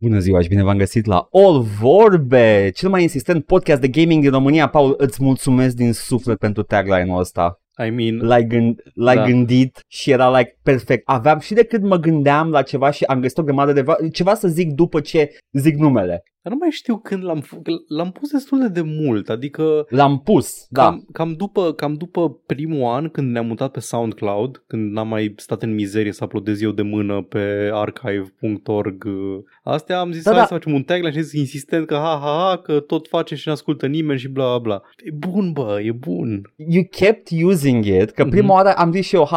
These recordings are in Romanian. Bună ziua și bine v-am găsit la All Vorbe, cel mai insistent podcast de gaming din România. Paul, îți mulțumesc din suflet pentru tagline-ul ăsta. I mean, l-ai gândit și era like perfect. Aveam și de când mă gândeam la ceva și am găsit o grămadă de ceva să zic după ce zic numele. Dar nu mai știu când l-am pus destul de mult, adică... L-am pus, da. Cam după primul an, când ne-am mutat pe SoundCloud, când n-am mai stat în mizerie să uploadez eu de mână pe archive.org, astea am zis să facem un tagline și am zis insistent că ha, că tot face și nu ascultă nimeni și bla, bla. E bun, bă, e bun. You kept using it, că prima oară am zis și eu,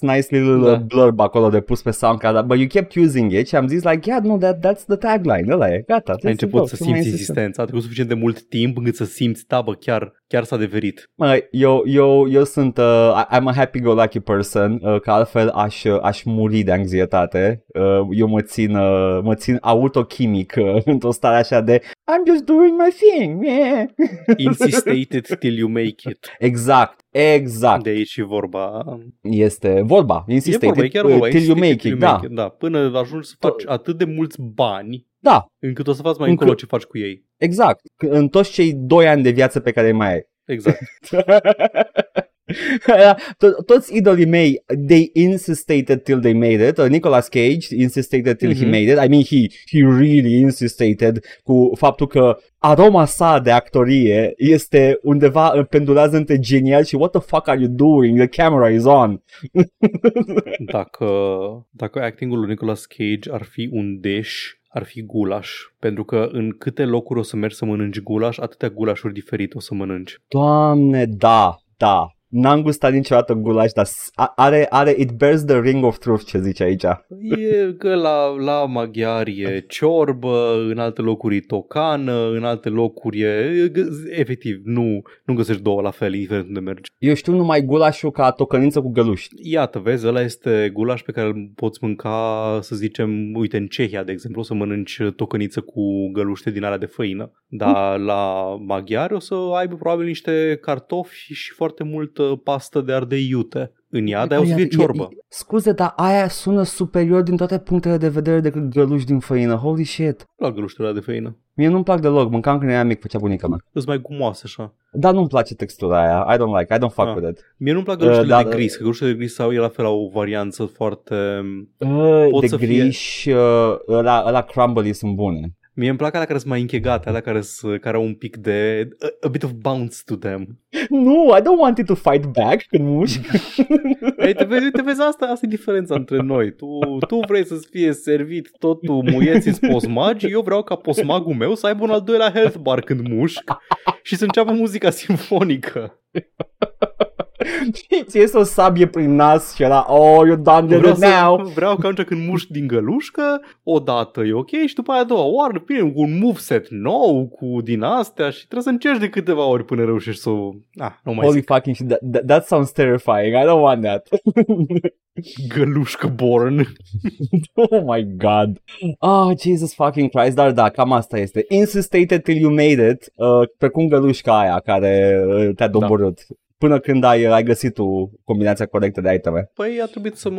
nice little blurb acolo de pus pe SoundCloud, but you kept using it și am zis like, yeah, no, that's the tagline, ăla e, gata. Poți să simți insistența, a trecut suficient de mult timp încât să simți, chiar s-a adeverit. Eu sunt, I'm a happy-go-lucky person, că altfel aș muri de anxietate. Eu mă țin autochimic într-o stare așa de I'm just doing my thing. Yeah. Insistated till you make it. Exact. De aici e vorba, insistated till you make it, da. Până ajungi să faci atât de mulți bani. Da. Încât o să faci mai încolo ce faci cu ei. Exact. În toți cei 2 ani de viață pe care îi mai ai. Exact. Toți idolii mei, they insisted till they made it. Nicolas Cage insisted till he made it. I mean, he really insisted cu faptul că aroma sa de actorie este undeva, pendulează între genial și what the fuck are you doing? The camera is on. Dacă actingul lui Nicolas Cage ar fi un deș, ar fi gulaș, pentru că în câte locuri o să mergi să mănânci gulaș, atâtea gulașuri diferite o să mănânci. Doamne, da. N-am gustat niciodată gulaș, dar are it bears the ring of truth, ce zice aici. E că la maghiari e ciorbă, în alte locuri e tocană, în alte locuri e... Efectiv, nu găsești două la fel, indiferent unde mergi. Eu știu numai gulașul ca tocănință cu găluști. Iată, vezi, ăla este gulaș pe care îl poți mânca, să zicem, uite, în Cehia, de exemplu, o să mănânci tocăniță cu găluște din alea de făină. Dar la maghiari o să aibă probabil niște cartofi și foarte mult pastă de ardei iute în ea, dar o să fie ciorbă. Scuze, dar aia sună superior din toate punctele de vedere decât găluși din făină. Holy shit. La găluștele de făină. Mie nu-mi plac deloc, mâncam când eram mic, făcea bunica mea. Îs mai gumoasă așa. Dar nu-mi place textura aia, I don't fuck with it. Mie nu-mi plac găluștele de gris, că găluștele de gris sau e la fel au o varianță foarte... de gris și ăla crumbly sunt bune. Mie îmi plac alea care sunt mai închegate, alea care au un pic de... A bit of bounce to them. No, I don't want it to fight back când mușc. Te vezi, asta e diferența între noi. Tu vrei să-ți fie servit totul muieții-ți posmagi, eu vreau ca posmagul meu să aibă un al doilea health bar când mușc și să înceapă muzica simfonică. Ți iese o sabie prin nas și era oh, you're done with it now. Vreau că atunci când mușc din gălușcă, odată e ok și după aia a doua oară vine cu un moveset nou, cu din astea și trebuie să încerci de câteva ori până reușești să... Holy fucking shit, that sounds terrifying, I don't want that. Gălușcă born. Oh my god. Oh, Jesus fucking Christ, dar da, cam asta este. Insisted till you made it, precum gălușca aia care te-a doborât. Da. Până când ai găsit tu combinația corectă de iteme. Păi a trebuit să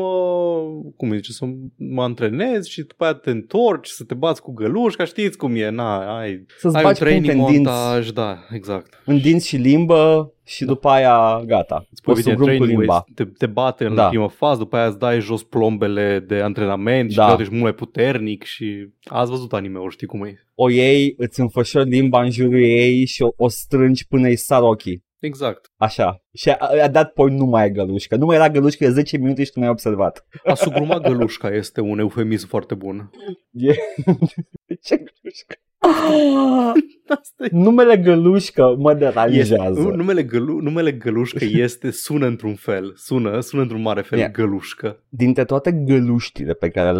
să mă antrenez și după aia te întorci, să te bați cu gălușca, știți cum e, să-ți bagi puncte în dinți, exact. În dinți și limbă și după aia gata. Poți să grumpi cu limba. Te bate în prima fază, după aia îți dai jos plombele de antrenament și ești mult mai puternic și ați văzut anime-ul, știi cum e. O iei, îți înfășori limba în jurul ei și o strângi până îi sar ochii. Exact. Așa. Și at that point nu mai ai gălușcă. Nu mai era gălușcă de 10 minute și tu n-ai observat. A sugruma gălușca este un eufemism foarte bun. Ce gălușcă? Numele gălușcă mă deranjează. Numele gălușcă sună într-un fel. Sună într-un mare fel gălușcă. Dintre toate găluștile pe care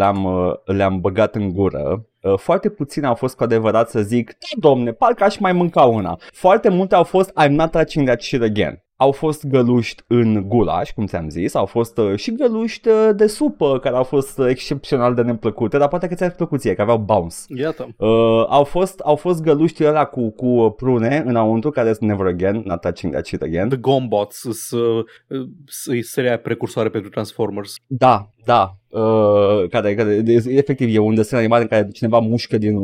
le-am băgat în gură, foarte puține au fost cu adevărat să zic domne, parcă aș mai mânca una. Foarte multe au fost I'm not touching that shit again. Au fost găluști în gulaș, cum ți-am zis, au fost și găluști de supă, care au fost excepțional de neplăcute, dar poate că ți-ar fi plăcut ție, că aveau bounce. Iată. Au fost găluști ăla cu prune înăuntru, care sunt never again, not touching that shit again. The Gombots, seria precursoare pentru Transformers. Da. Da, care efectiv e un desen animat în care cineva mușcă din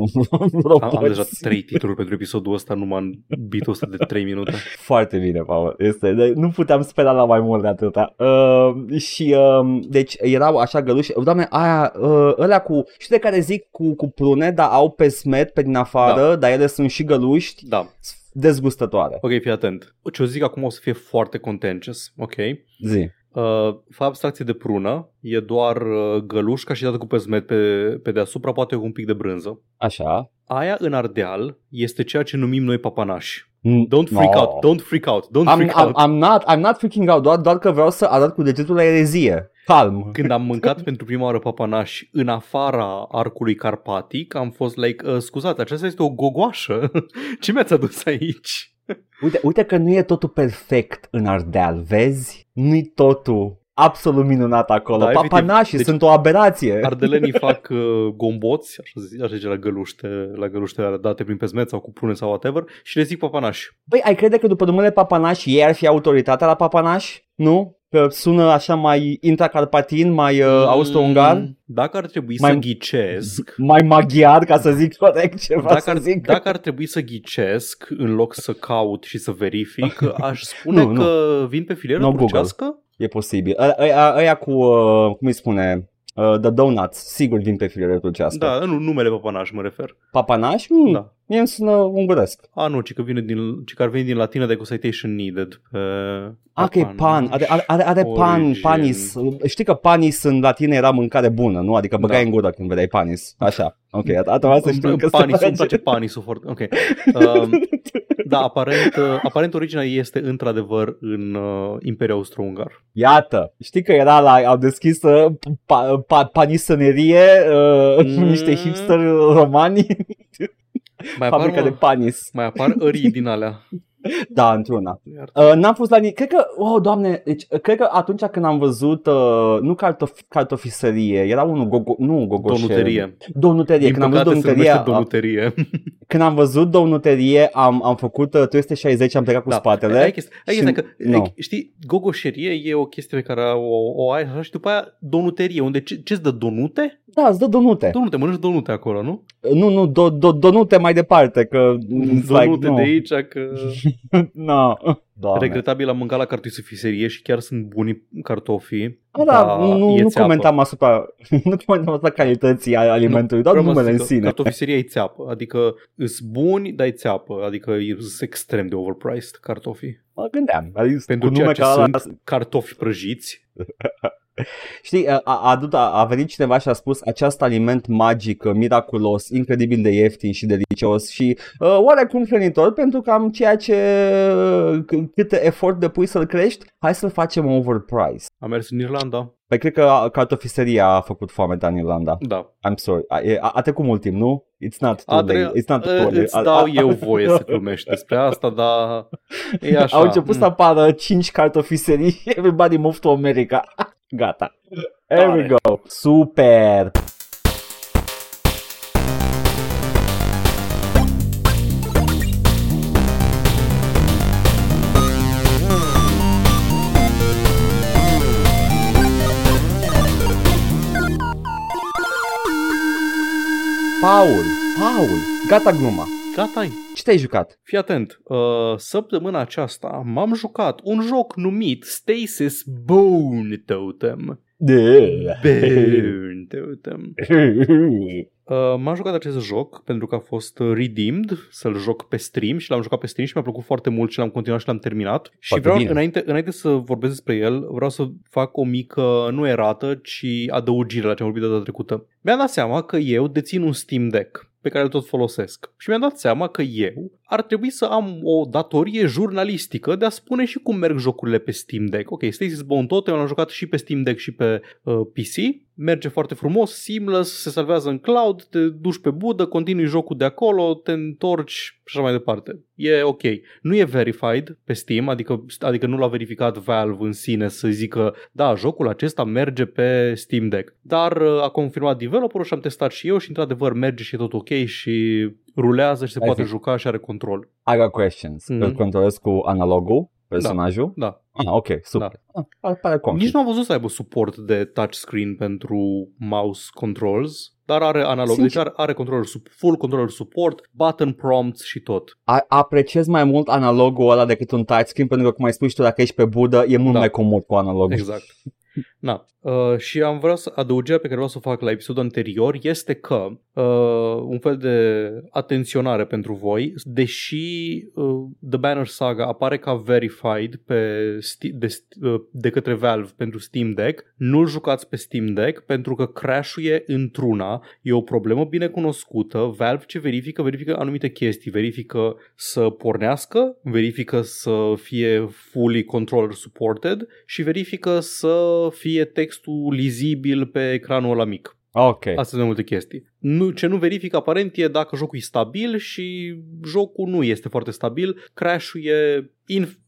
roboți. Am deja 3 titluri pentru episodul ăsta, numai în bitul ăsta de 3 minute. Foarte bine, Paul. Este, nu puteam spera la mai mult de atâta. Deci erau așa găluși. Doamne, aia, ăla cu, știi de care zic, cu prune, dar au pe smet pe din afară, da. Dar ele sunt și găluști. Da. Dezgustătoare. Ok, fii atent. Ce o zic acum o să fie foarte contentious, ok? Zi. Fă abstracție de prună, e doar gălușca și dată cu pesmet pe deasupra, poate cu un pic de brânză. Așa. Aia în Ardeal este ceea ce numim noi papanași. Don't freak out. I'm not freaking out, doar că vreau să arăt cu degetul la erezie. Calm. Când am mâncat pentru prima oară papanași în afara arcului carpatic, am fost like, scuzați, aceasta este o gogoașă. Ce mi-ați adus aici? Uite că nu e totul perfect în Ardeal, vezi? Nu-i totul absolut minunat acolo. Da, papanașii deci, sunt o aberație. Ardelenii fac gomboți, așa zice, la găluște date prin pesmet sau cu prune sau whatever, și le zic papanași. Băi, ai crede că după numele papanași ei ar fi autoritatea la papanași? Nu? Că sună așa mai intracarpatin, mai austro-ungar? Dacă ar trebui să ghicesc... Mai maghiar, ca să zic corect ceva. Dacă ar trebui să ghicesc, în loc să caut și să verific, aș spune că vin pe filieră turcească? E posibil. Aia cu, cum îi spune... The Donuts, sigur vin pe filieră turcească. Da, nu, numele papanaș mă refer. Papanaș? Da. Mie îmi sună ungăresc. Nu, ci că vine din latină de cu citation needed. Ok, pan. Are pan, panis. Știi că panis în latină era mâncare bună, nu? Adică băgai în gură când vedeai panis. Așa. Ok, atunci să știu că se face panisul foarte. Ok. Da, aparent originea este într-adevăr în Imperiul Austro-Ungar. Iată, știi că era au deschis panisănerie, niște hipsteri romani, fabrica de panis. Mai apar ării din alea. Da, într-una. N-am fost la nici... Cred că, doamne, deci, cred că atunci când am văzut, nu cartofiserie, era unul gogoșel. Donuterie. Când am văzut donuterie. Când am văzut donuterie, am făcut 360, am plecat cu spatele. Știi, gogoșerie e o chestie pe care o ai și după aia donuterie, unde ce-ți dă donute? Da, îți dă donute. Donute, mănânci donute acolo, nu? Nu, donute mai departe, că... Donute de aici, că... No. Regretabil am mâncat la cartofiserie și chiar sunt buni cartofii. Nu comentam asupra calității alimentului, doar numele în sine. Cartofiseria e țeapă, adică îs buni, dar e țeapă, adică sunt extrem de overpriced cartofii. Mă gândeam. Adică pentru ceea ce sunt cartofi prăjiți. Știi, a venit cineva și a spus acest aliment magic, miraculos, incredibil de ieftin și delicios și oarecum hrănitor, pentru că am ceea ce cât efort depui să-l crești, hai să-l facem overpriced. Am mers în Irlanda. Păi cred că cartofiseria a făcut foame în Irlanda. Da. I'm sorry. A trecut mult timp, nu? It's not too late. It's not too late. Îți dau eu voie să glumești despre asta, dar e așa. Au început să apară 5 cartofiserii. Everybody move to America. Gata. There we go. Super. Paul, gata gluma. Gata-i. Ce te-ai jucat? Fii atent, săptămâna aceasta m-am jucat un joc numit Stasis: Bone Totem. Bone Totem. M-am jucat acest joc pentru că a fost redeemed să-l joc pe stream și l-am jucat pe stream și mi-a plăcut foarte mult și l-am continuat și l-am terminat. Foarte și vreau, înainte să vorbesc despre el, vreau să fac o mică, nu erată, ci adăugire la ce am vorbit data trecută. Mi-am dat seama că eu dețin un Steam Deck pe care îl tot folosesc. Și mi-am dat seama că eu ar trebui să am o datorie jurnalistică de a spune și cum merg jocurile pe Steam Deck. Ok, Stasis Bone Totem, l-am jucat și pe Steam Deck și pe PC. Merge foarte frumos, seamless, se salvează în cloud, te duci pe budă, continui jocul de acolo, te întorci și așa mai departe. E ok. Nu e verified pe Steam, adică nu l-a verificat Valve în sine să zică da, jocul acesta merge pe Steam Deck. Dar a confirmat developerul și am testat și eu și într-adevăr merge și e tot ok și rulează și se poate juca și are control. I got questions. Îl controlez cu analogul, personajul? Da. Ah, ok, super. Da. Ah, pare complic. Nici nu am văzut să aibă suport de touchscreen pentru mouse controls, dar are analog. Sincer. Deci are controller, full controller support, button prompts și tot. Apreciez mai mult analogul ăla decât un touchscreen, pentru că, cum ai spus tu, dacă ești pe budă, e mult mai comod cu analogul. Exact. Na. Și am vrea să adăugea pe care vreau să o fac la episodul anterior este că un fel de atenționare pentru voi, deși The Banner Saga apare ca verified de către Valve pentru Steam Deck, nu-l jucați pe Steam Deck pentru că crash-uie într-una, e o problemă bine cunoscută. Valve ce verifică? Verifică anumite chestii, verifică să pornească, verifică să fie fully controller supported și verifică să fie textul lizibil pe ecranul ăla mic. Ok. Astea sunt multe chestii. Ce nu verific aparent e dacă jocul e stabil și jocul nu este foarte stabil. Crash-ul e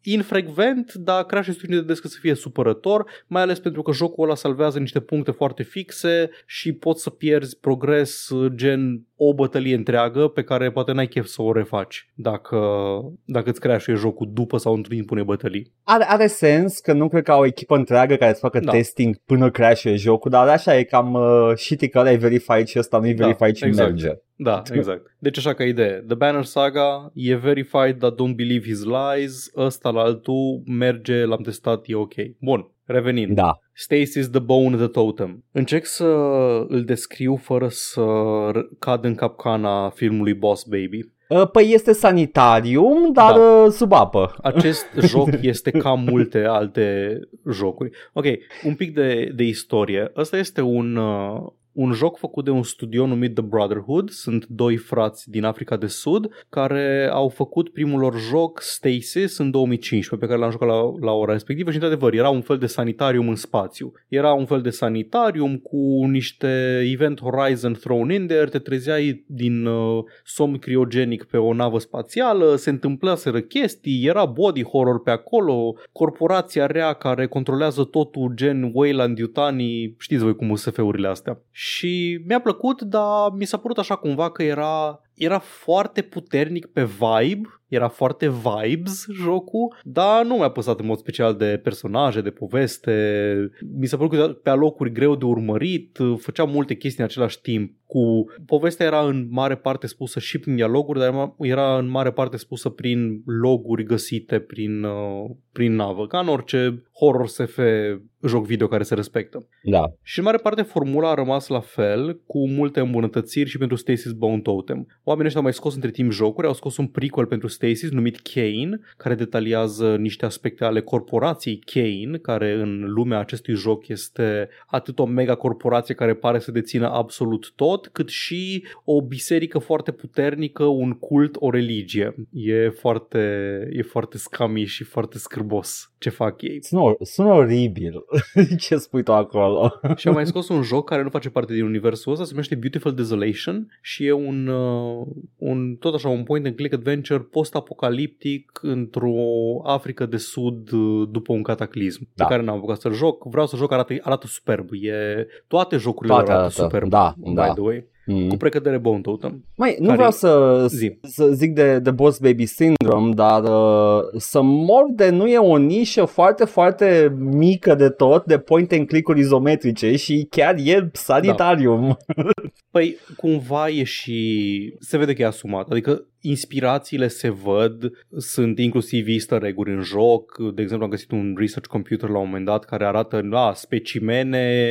infrecvent, dar crash-ul e suficient de des că să fie supărător, mai ales pentru că jocul ăla salvează niște puncte foarte fixe și poți să pierzi progres gen o bătălie întreagă pe care poate n-ai chef să o refaci dacă îți crash-ul e jocul după sau într-un timp unei bătălii. Are sens că nu cred că au o echipă întreagă care să facă testing până crash-ul e jocul, dar așa e cam shitty că ăla-i verified și ăsta nu-i verified și merge. Da, exact. Deci așa ca idee. The Banner Saga e verified, dar don't believe his lies. Ăsta la altul merge, l-am testat, e ok. Bun, revenind. Da. Stasis: Bone Totem. Încerc să îl descriu fără să cad în capcana filmului Boss Baby. Păi este Sanitarium, dar sub apă. Acest joc este ca multe alte jocuri. Ok, un pic de istorie. Ăsta este un joc făcut de un studio numit The Brotherhood. Sunt doi frați din Africa de Sud care au făcut primul lor joc, Stasis, în 2015, pe care l-am jucat la ora respectivă și, într-adevăr, era un fel de Sanitarium în spațiu. Era un fel de Sanitarium cu niște Event Horizon thrown in there, te trezeai din somn criogenic pe o navă spațială, se întâmplaseră chestii, era body horror pe acolo, corporația rea care controlează totul gen Wayland Yutani, știți voi cum USF-urile astea. Și mi-a plăcut, dar mi s-a părut așa cumva că era foarte puternic pe vibe, era foarte vibes jocul, dar nu mi-a păsat în mod special de personaje, de poveste. Mi s-a părut că pe alocuri greu de urmărit, făcea multe chestii în același timp. Povestea era în mare parte spusă și prin dialoguri, dar era în mare parte spusă prin loguri găsite prin navă, ca în orice horror SF joc video care se respectă. Da. Și în mare parte formula a rămas la fel, cu multe îmbunătățiri și pentru Stasis: Bone Totem. Oamenii ăștia au mai scos între timp jocuri, au scos un prequel pentru Stasis numit Kane, care detaliază niște aspecte ale corporației Kane, care în lumea acestui joc este atât o mega corporație care pare să dețină absolut tot, cât și o biserică foarte puternică, un cult, o religie. E foarte scummy și foarte scârbos ce fac ei. Sună oribil. Ce spui tu acolo? Și am mai scos un joc care nu face parte din universul ăsta, se numește Beautiful Desolation și e un tot așa un point and click adventure post-apocaliptic într-o Africa de Sud după un cataclism, pe care n-am apucat să-l joc. Vreau să joc, arată superb. Toate jocurile arată superb. Da, by the way. Cu precădere Bone Totem. Nu vreau să zic de Boss Baby Syndrome, dar să mor de nu e o nișă foarte, foarte mică de tot de point and click-uri izometrice și chiar e Sanitarium. Da. Păi cumva e și se vede că e asumat, adică inspirațiile se văd, sunt inclusiv easter egg-uri în joc. De exemplu, am găsit un research computer la un moment dat care arată specimene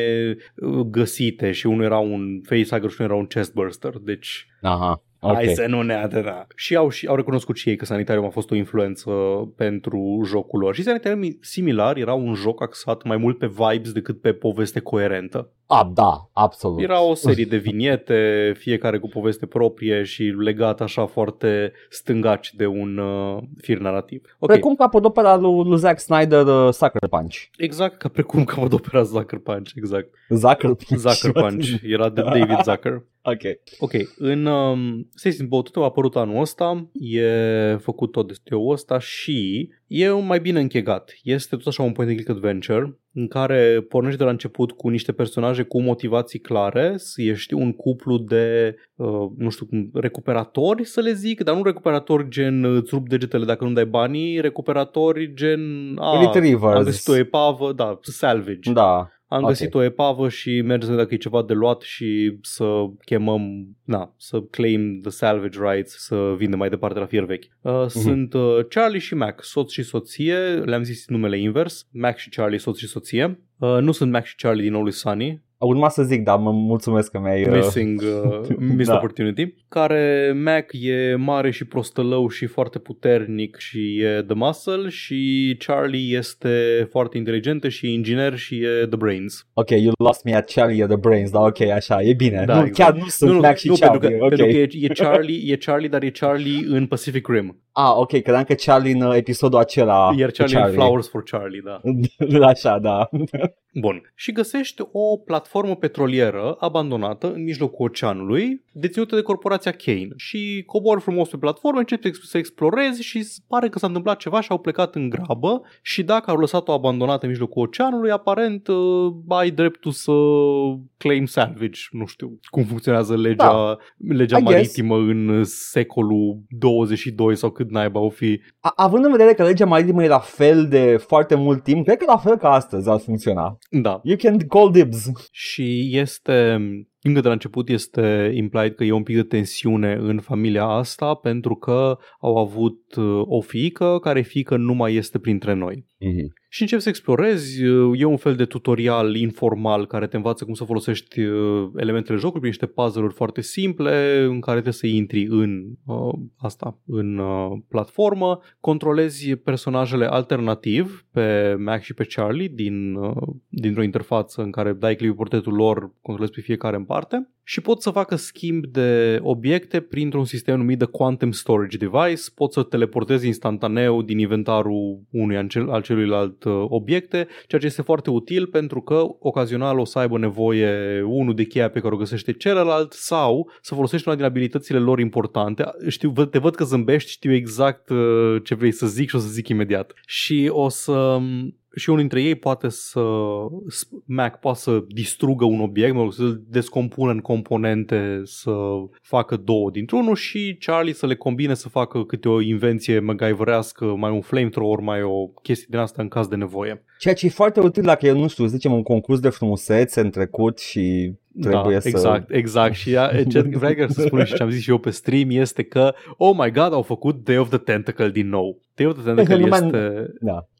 găsite și unul era un facehugger și unul era un chestburster. Deci... Aha. Okay. Hai să nu ne adăra. Și au recunoscut și ei că Sanitarium a fost o influență pentru jocul lor. Și Sanitarium, similar, era un joc axat mai mult pe vibes decât pe poveste coerentă. Da, absolut. Era o serie de viniete, fiecare cu poveste proprie și legat așa foarte stângaci de un fir narrativ. Okay. Precum capodopera lui Zack Snyder, Sucker Punch. Exact, ca precum capodopera Sucker Punch, exact. Sucker Punch. Era de David Zucker. Ok. În Stasis: Bone Totem a apărut anul ăsta, e făcut tot de studio ăsta și e mai bine închegat. Este tot așa un point and click adventure în care pornești de la început cu niște personaje cu motivații clare, ești un cuplu de, recuperatori, să le zic, dar nu recuperatori gen îți rup degetele dacă nu dai banii, recuperatori gen, am găsit o epavă, da, salvage. Da. Am găsit o epavă și mergem dacă e ceva de luat și să chemăm, să claim the salvage rights, să vindem mai departe la fier vechi. Sunt Charlie și Mac, soț și soție, le-am zis numele invers, Mac și Charlie, soț și soție. Nu sunt Mac și Charlie din nou lui Sunny. Urma să zic, dar mă mulțumesc că mi-ai... Missed opportunity. Care Mac e mare și prostălău și foarte puternic și e the muscle și Charlie este foarte inteligentă și inginer și e the brains. Ok, you lost me at Charlie e the brains, dar ok, așa, e bine. Da, nu, exact. Chiar nu sunt Mac și Charlie. Pentru că e Charlie, dar e Charlie în Pacific Rim. Ok, credeam că Charlie în episodul acela... Iar Charlie în Flowers for Charlie, da. Așa, da. Bun. Și găsești o platformă petrolieră abandonată în mijlocul oceanului, deținută de corporația Kane. Și cobori frumos pe platformă, începi să explorezi și pare că s-a întâmplat ceva și au plecat în grabă și dacă au lăsat-o abandonată în mijlocul oceanului, aparent ai dreptul să claim salvage. Nu știu cum funcționează legea maritimă în secolul 22 sau cât naiba o fi. Având în vedere că legea maritimă e la fel de foarte mult timp, cred că la fel ca astăzi ar funcționa. Da. You can call dibs. Și este... Încă de la început este implied că e un pic de tensiune în familia asta pentru că au avut o fiică care fiică nu mai este printre noi. Mm-hmm. Și începi să explorezi, e un fel de tutorial informal care te învață cum să folosești elementele jocului prin niște puzzle-uri foarte simple în care trebuie să intri în platformă, controlezi personajele alternativ pe Mac și pe Charlie dintr-o interfață în care dai click pe portretul lor, controlezi pe fiecare în parte și pot să facă schimb de obiecte printr-un sistem numit de Quantum Storage Device, pot să teleportezi instantaneu din inventarul unui al celuilalt obiecte, ceea ce este foarte util pentru că ocazional o să aibă nevoie unul de cheia pe care o găsește celălalt sau să folosești una din abilitățile lor importante. Te văd că zâmbești, știu exact ce vrei să zic și o să zic imediat. Și unul dintre ei Mac poate să distrugă un obiect, să-l descompună în componente, să facă două dintr-unul și Charlie să le combine să facă câte o invenție MacGyverească, mai un flamethrower, mai o chestie din asta în caz de nevoie. Ceea ce e foarte util dacă eu, nu știu, zicem un concurs de frumusețe în trecut și... Exact. Și vreau să spun și ce am zis și eu pe stream este că, oh my god, au făcut Day of the Tentacle din nou. Day of the Tentacle este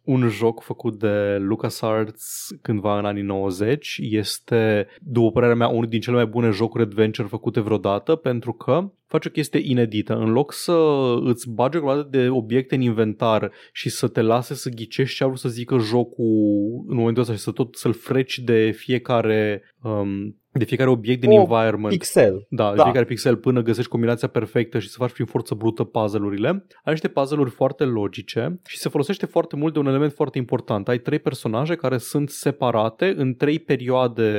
un joc făcut de LucasArts cândva în anii 90. Este, după părerea mea, unul din cele mai bune jocuri adventure făcute vreodată pentru că face o chestie inedită. În loc să îți bagi o grămadă de obiecte în inventar și să te lase să ghicești ce a vrut să zică jocul în momentul ăsta și să-l freci de fiecare... de fiecare obiect din environment. Pixel. Da, fiecare pixel până găsești combinația perfectă și să faci prin forță brută puzzle-urile. Ai niște puzzle-uri foarte logice și se folosește foarte mult de un element foarte important. Ai trei personaje care sunt separate în trei perioade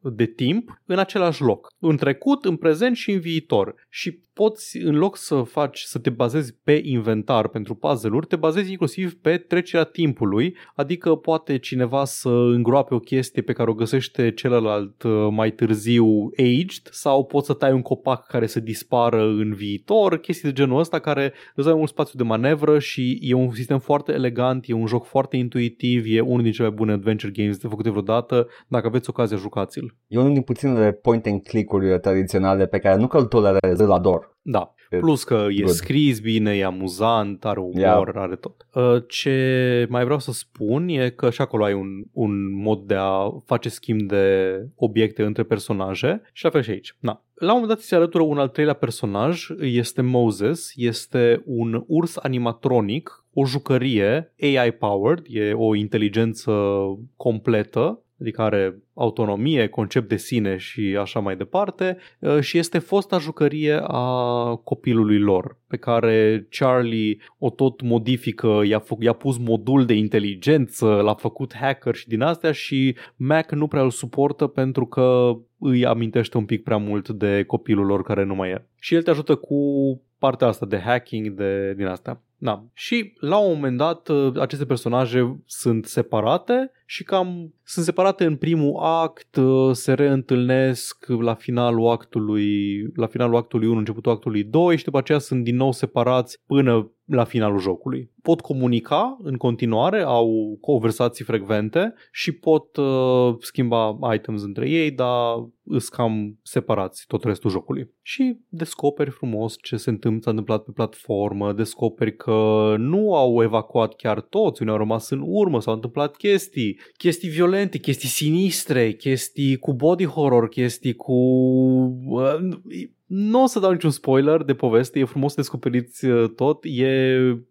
de timp în același loc. În trecut, în prezent și în viitor. Și poți, în loc să te bazezi pe inventar pentru puzzle-uri, te bazezi inclusiv pe trecerea timpului, adică poate cineva să îngroape o chestie pe care o găsește celălalt mai târziu aged sau poți să tai un copac care se dispară în viitor, chestii de genul ăsta care îți dă un spațiu de manevră și e un sistem foarte elegant, e un joc foarte intuitiv, e unul din cele mai bune adventure games de făcute vreodată, dacă aveți ocazia jucați-l. E unul din puținele point and click-uri tradiționale pe care nu că îl tolerez, îl ador. Da, plus că e scris bine, e amuzant, are umor, are tot. Ce mai vreau să spun e că și acolo ai un mod de a face schimb de obiecte între personaje și la fel și aici. La un moment dat ți se alătură un al treilea personaj, este Moses, este un urs animatronic, o jucărie AI-powered, e o inteligență completă, adică are autonomie, concept de sine și așa mai departe și este fosta jucărie a copilului lor pe care Charlie o tot modifică, i-a pus modul de inteligență, l-a făcut hacker și din astea și Mac nu prea îl suportă pentru că îi amintește un pic prea mult de copilul lor care nu mai e. Și el te ajută cu partea asta de hacking, de din asta. Da. Și la un moment dat aceste personaje sunt separate și cam sunt separate în primul act, se reîntâlnesc la finalul actului 1, începutul actului 2 și după aceea sunt din nou separați până la finalul jocului. Pot comunica în continuare, au conversații frecvente și pot schimba items între ei, dar îs cam separați tot restul jocului. Și descoperi frumos ce s-a întâmplat pe platformă, descoperi că nu au evacuat chiar toți, unii au rămas în urmă, s-au întâmplat chestii violente, chestii sinistre, chestii cu body horror, chestii cu... Nu o să dau niciun spoiler de poveste, e frumos să descoperiți tot,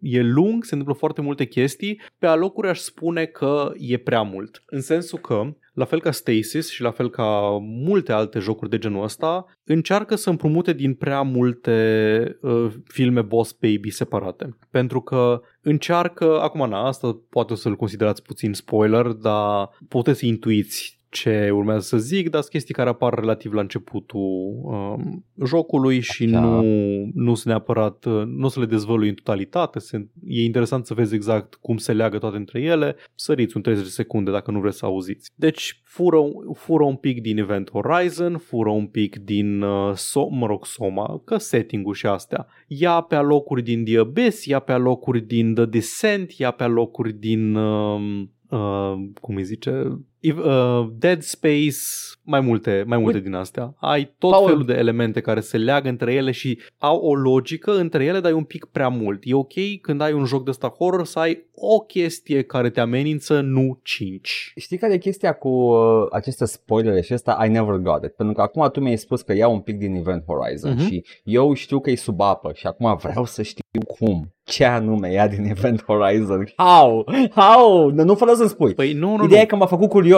e lung, se întâmplă foarte multe chestii, pe alocuri aș spune că e prea mult. În sensul că, la fel ca Stasis și la fel ca multe alte jocuri de genul ăsta, încearcă să împrumute din prea multe filme Boss Baby separate. Pentru că încearcă, acum na, asta poate o să-l considerați puțin spoiler, dar puteți să intuiți ce urmează să zic, dar sunt chestii care apar relativ la începutul jocului și da. Nu sunt neapărat, nu o să le dezvălui în totalitate, e interesant să vezi exact cum se leagă toate între ele, săriți un 30 secunde dacă nu vreți să auziți. Deci fură un pic din Event Horizon, fură un pic din Soma, că setting-ul și astea. Ia pe alocuri din The Abyss, ia pe alocuri din The Descent, ia pe alocuri din... cum îi zice... Dead Space, mai multe din astea. Ai tot felul de elemente care se leagă între ele și au o logică între ele, dar e un pic prea mult. E ok când ai un joc de ăsta horror să ai o chestie care te amenință, nu 5. Știi care e chestia cu aceste spoilere și ăsta? I never got it. Pentru că acum tu mi-ai spus că iau un pic din Event Horizon și eu știu că e sub apă și acum vreau să știu cum. Ce anume ia din Event Horizon? How? Nu fără să-mi spui. Păi nu. Ideea e că m-a făcut curios.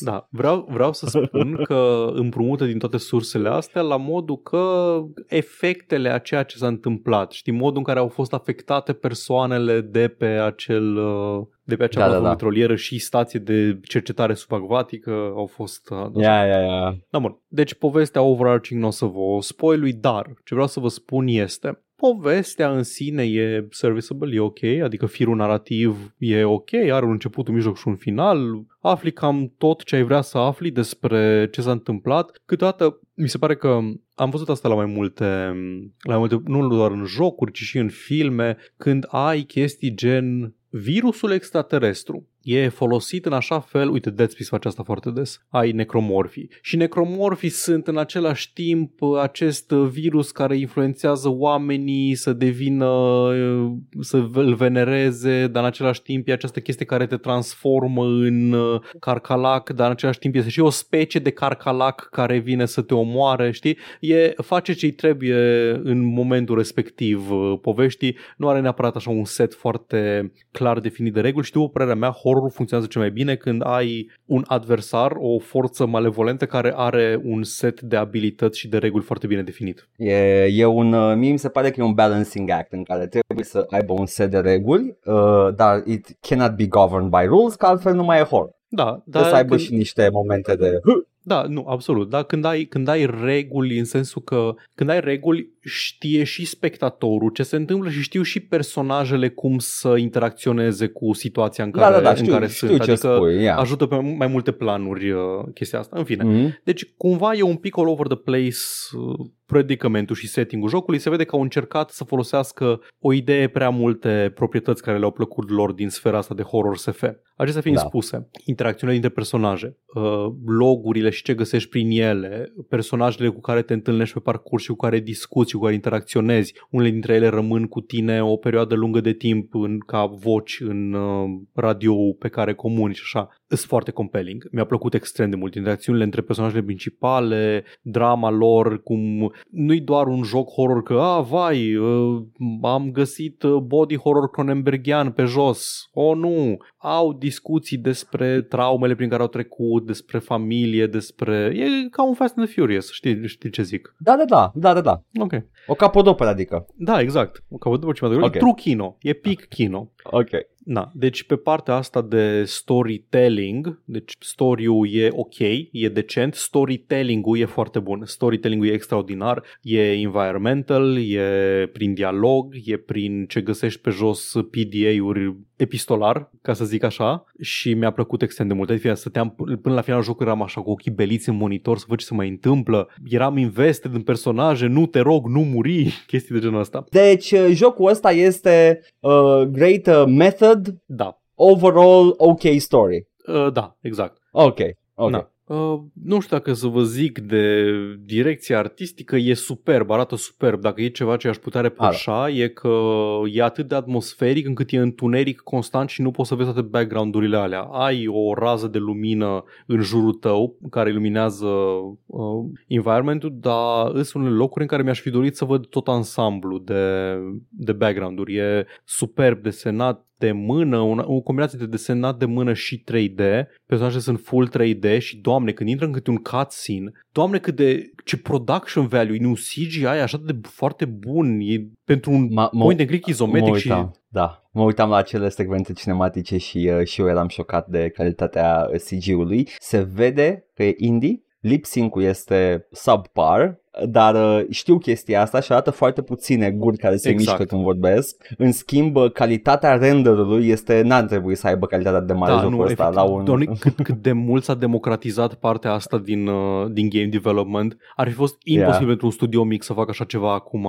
Da, vreau să spun că împrumută din toate sursele astea la modul că efectele a ceea ce s-a întâmplat, știi, modul în care au fost afectate persoanele de pe acea platformă petrolieră și stație de cercetare subacvatică au fost... Da, bun. Deci povestea overarching nu o să vă spoilui, dar ce vreau să vă spun este... Povestea în sine e serviceable, e ok, adică firul narrativ e ok, are un început, un mijloc și un final, afli cam tot ce ai vrea să afli despre ce s-a întâmplat, câteodată mi se pare că am văzut asta la mai multe, nu doar în jocuri, ci și în filme, când ai chestii gen virusul extraterestru. E folosit în așa fel, uite, Dead Space face asta foarte des, ai necromorfii. Și necromorfii sunt în același timp acest virus care influențează oamenii să îl venereze, dar în același timp e această chestie care te transformă în carcalac, dar în același timp este și o specie de carcalac care vine să te omoare, știi? Face ce-i trebuie în momentul respectiv poveștii, nu are neapărat așa un set foarte clar definit de reguli și după părerea mea, horrorul funcționează cel mai bine când ai un adversar, o forță malevolentă care are un set de abilități și de reguli foarte bine definit. Mie mi se pare că e un balancing act în care trebuie să aibă un set de reguli, dar it cannot be governed by rules, că altfel nu mai e horror. Da, dar să aibă și niște momente de... Da, nu, absolut. Dar când ai reguli, în sensul că când ai reguli știe și spectatorul ce se întâmplă și știu și personajele cum să interacționeze cu situația în care, în care sunt. Adică spui, ajută pe mai multe planuri chestia asta. În fine. Deci cumva e un pic all over the place predicamentul și setting-ul jocului. Se vede că au încercat să folosească o idee prea multe proprietăți care le-au plăcut lor din sfera asta de horror SF. Acestea fiind spuse, interacțiunile dintre personaje, logurile și ce găsești prin ele, personajele cu care te întâlnești pe parcurs și cu care discuți și cu care interacționezi, unele dintre ele rămân cu tine o perioadă lungă de timp ca voci în radio pe care comuni și așa, sunt foarte compelling. Mi-a plăcut extrem de mult interacțiunile între personajele principale, drama lor, cum nu-i doar un joc horror că am găsit body horror cronenbergian pe jos, nu, au discuții despre traumele prin care au trecut, despre familie, e ca un Fast and Furious, știi ce zic? Da. Ok. O capodoperă, adică. Da, exact. O capodoperă cinematografică. Okay. True kino. E peak kino. Ok. Na, deci pe partea asta de storytelling, deci story-ul e ok, e decent, storytelling-ul e foarte bun, storytelling-ul e extraordinar, e environmental, e prin dialog, e prin ce găsești pe jos PDA-uri epistolar, ca să zic așa, și mi-a plăcut extrem de mult. Adică stăteam până la finalul jocului, eram așa cu ochii beliți în monitor să văd ce se mai întâmplă, eram invested în personaje, nu te rog, nu muri, chestii de genul ăsta. Deci jocul ăsta este Great Method, da. Overall OK Story. Da, exact. Ok. Da. Nu știu dacă să vă zic de direcția artistică, e superb, arată superb. Dacă e ceva ce aș putea reproșa, e că e atât de atmosferic încât e întuneric constant și nu poți să vezi toate background-urile alea. Ai o rază de lumină în jurul tău care iluminează environment-ul, dar sunt unele locuri în care mi-aș fi dorit să văd tot ansamblu de background-uri. E superb desenat de mână, o combinație de desenat de mână și 3D, personajele sunt full 3D și, doamne, când intră în câte un cutscene, doamne, cât de ce production value, e un CGI așa de foarte bun, e pentru un point and click izometric și... Da, mă uitam la acele segmente cinematice și eu eram șocat de calitatea CG-ului, se vede că e indie, lip sync-ul este subpar, dar știu chestia asta și arată foarte puține guri care se mișcă când vorbesc. În schimb, calitatea renderului este, n-ar trebui să aibă calitatea de mare jocul ăsta. Cât de mult s-a democratizat partea asta din game development, ar fi fost imposibil pentru un studio mic să facă așa ceva acum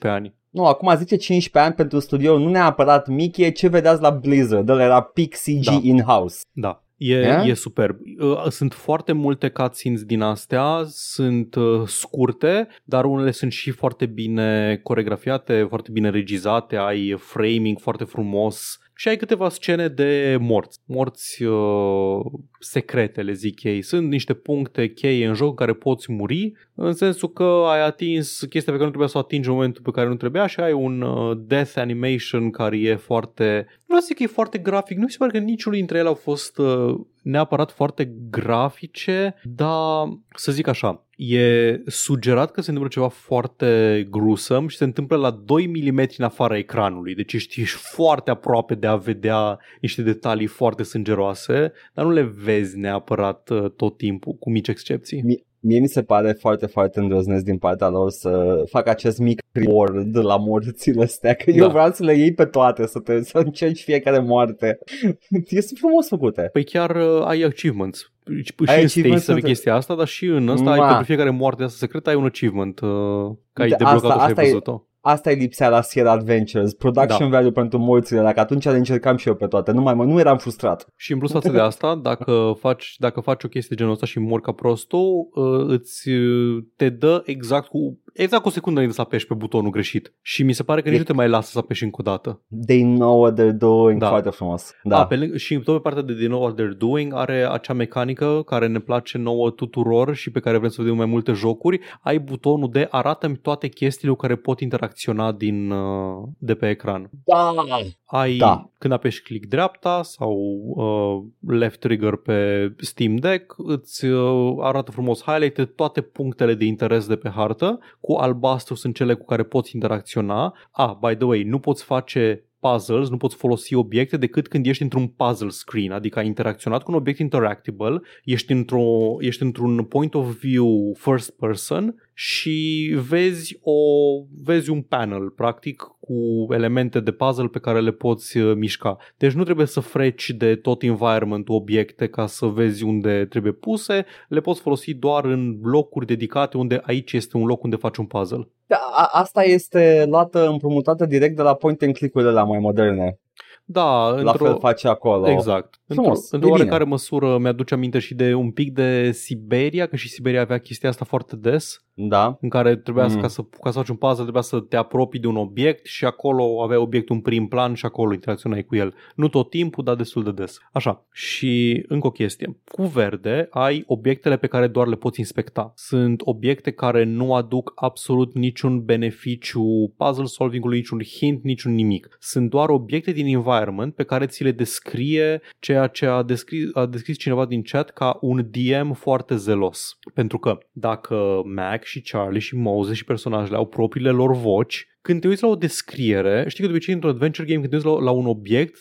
10-15 ani. Nu, acum zice 15 ani pentru studio, nu neapărat mic, e ce vedeați la Blizzard, ăla era pic CG in-house. Da. E superb. Sunt foarte multe cutscenes din astea, sunt scurte, dar unele sunt și foarte bine coreografiate, foarte bine regizate, ai framing foarte frumos și ai câteva scene de morți secrete, le zic ei. Sunt niște puncte cheie în joc în care poți muri, în sensul că ai atins chestia pe care nu trebuia să o atingi în momentul pe care nu trebuia și ai un death animation care e foarte... Nu zic că e foarte grafic, nu mi se pare că niciunul dintre ele au fost neapărat foarte grafice, dar să zic așa, e sugerat că se întâmplă ceva foarte gruesome și se întâmplă la 2 mm în afara ecranului, deci ești foarte aproape de a vedea niște detalii foarte sângeroase, dar nu le vezi neapărat tot timpul, cu mici excepții. Mie mi se pare foarte, foarte îndrăznesc din partea lor să fac acest mic reward la morțile astea, că eu vreau să le iei pe toate, să încerci fiecare moarte. Sunt frumos făcute. Păi chiar ai achievements. Și în Stasis avea chestia asta, dar și în ăsta ai pentru fiecare moarte asta secretă ai un achievement că ai deblocat-o și ai văzut-o. Asta e lipsea la Sierra Adventures, production value pentru morțile, dacă atunci le încercam și eu pe toate, nu eram frustrat. Și în plus față de asta, dacă faci o chestie genul ăsta și mori ca prostul, te dă exact cu o secundă înainte să apeși pe butonul greșit. Și mi se pare că nici nu te mai lasă să apeși încă o dată. They know what they're doing, foarte frumos. Da. Și tot pe partea de they know what they're doing are acea mecanică care ne place nouă tuturor și pe care vrem să vedem mai multe jocuri. Ai butonul de arată-mi toate chestiile care pot interacționa de pe ecran. Da. Când apeși click dreapta sau left trigger pe Steam Deck, îți arată frumos highlighted toate punctele de interes de pe hartă. Cu albastru sunt cele cu care poți interacționa. By the way, nu poți face puzzles, nu poți folosi obiecte decât când ești într-un puzzle screen, adică ai interacționat cu un obiect interactable, ești într-un point of view first person și vezi un panel, practic, cu elemente de puzzle pe care le poți mișca. Deci nu trebuie să freci de tot environment-ul obiecte ca să vezi unde trebuie puse, le poți folosi doar în locuri dedicate unde aici este un loc unde faci un puzzle. Asta este luată împrumutată direct de la point and click-urile la mai moderne. Da, la fel face acolo. Exact. Într-o oarecare măsură mi-aduce aminte și de un pic de Siberia, că și Siberia avea chestia asta foarte des. Da. În care trebuia ca să faci un puzzle, trebuia să te apropii de un obiect și acolo aveai obiectul în prim plan și acolo interacționai cu el. Nu tot timpul, dar destul de des. Așa. Și încă o chestie. Cu verde ai obiectele pe care doar le poți inspecta. Sunt obiecte care nu aduc absolut niciun beneficiu puzzle solving-ului, niciun hint, niciun nimic. Sunt doar obiecte din environment pe care ți le descrie ceea ce a descris cineva din chat ca un DM foarte zelos. Pentru că dacă Mac Jack și Charlie și Moses și personajele au propriile lor voci. Când te uiți la o descriere, știi că de obicei într-un adventure game, când te uiți la un obiect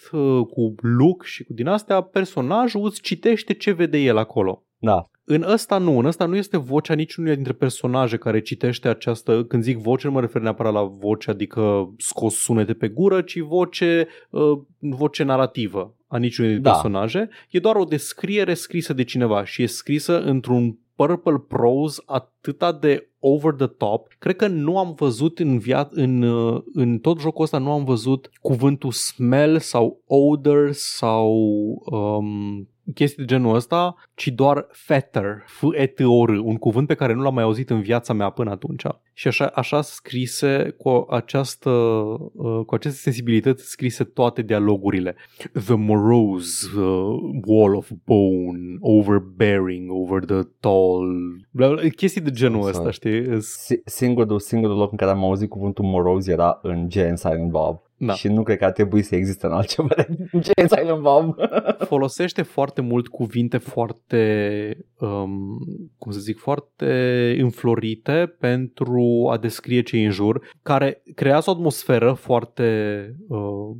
cu look și cu din astea, personajul îți citește ce vede el acolo. Da. În ăsta nu este vocea niciunul dintre personaje care citește această, când zic voce nu mă refer neapărat la voce, adică scos sunete pe gură, ci voce narrativă a niciunui dintre personaje. E doar o descriere scrisă de cineva și e scrisă într-un purple prose atâta de over the top. Cred că nu am văzut în tot jocul ăsta nu am văzut cuvântul smell sau odor sau... chestii de genul ăsta, ci doar fetter, f-e-t-o-r, un cuvânt pe care nu l-am mai auzit în viața mea până atunci. Și așa scrise cu aceste sensibilități scrise toate dialogurile. The morose, wall of bone, overbearing, over the tall, bla, bla, chestii de genul ăsta, știi? Singurul loc în care am auzit cuvântul morose era în Jane Silent Bob. Da. Și nu cred că ar trebui să existe în altceva. Ce ți-ai lămbat? Folosește foarte mult cuvinte foarte, foarte înflorite pentru a descrie ce-i în jur, care creează o atmosferă foarte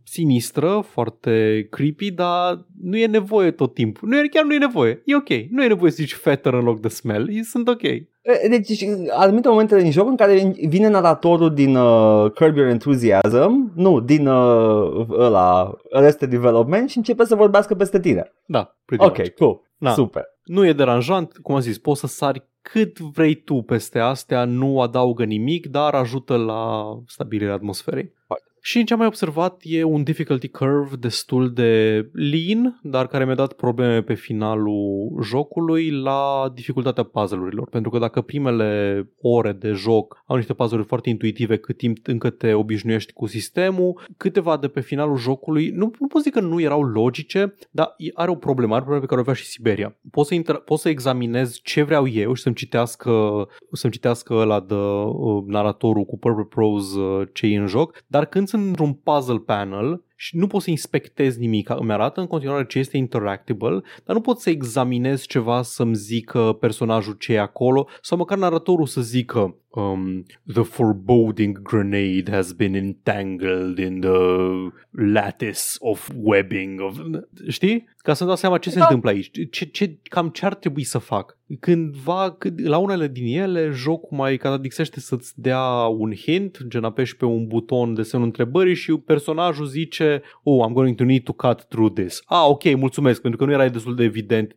sinistră, foarte creepy, dar nu e nevoie tot timpul. Chiar nu e nevoie. E ok. Nu e nevoie să zici fetter în loc de smell. Sunt ok. Deci, anumite momente din joc în care vine naratorul din Curb Your Enthusiasm, din Arrested Development și începe să vorbească peste tine. Da, ok, cool, da. Super. Nu e deranjant, cum am zis, poți să sari cât vrei tu peste astea, nu adaugă nimic, dar ajută la stabilirea atmosferei. Și ce am mai observat e un difficulty curve destul de lean, dar care mi-a dat probleme pe finalul jocului la dificultatea puzzle-urilor. Pentru că dacă primele ore de joc au niște puzzle-uri foarte intuitive cât timp încă te obișnuiești cu sistemul, câteva de pe finalul jocului, nu pot zic că nu erau logice, dar are o problemă pe care o avea și Siberia. Pot să examinez ce vreau eu și să-mi citească ăla de naratorul cu purple prose ce e în joc, dar când sunt într-un puzzle panel și nu pot să inspectez nimic, îmi arată în continuare ce este interactable, dar nu pot să examinez ceva să-mi zică personajul ce e acolo sau măcar naratorul să zică the foreboding grenade has been entangled in the lattice of webbing of... Știi? Ca să-mi dau seama ce se întâmplă aici, cam ce ar trebui să fac. La unele din ele, jocul mai cadadixește să-ți dea un hint, gen apeși pe un buton de semnul întrebării și personajul zice, oh, I'm going to need to cut through this. Ah, ok, mulțumesc, pentru că nu era destul de evident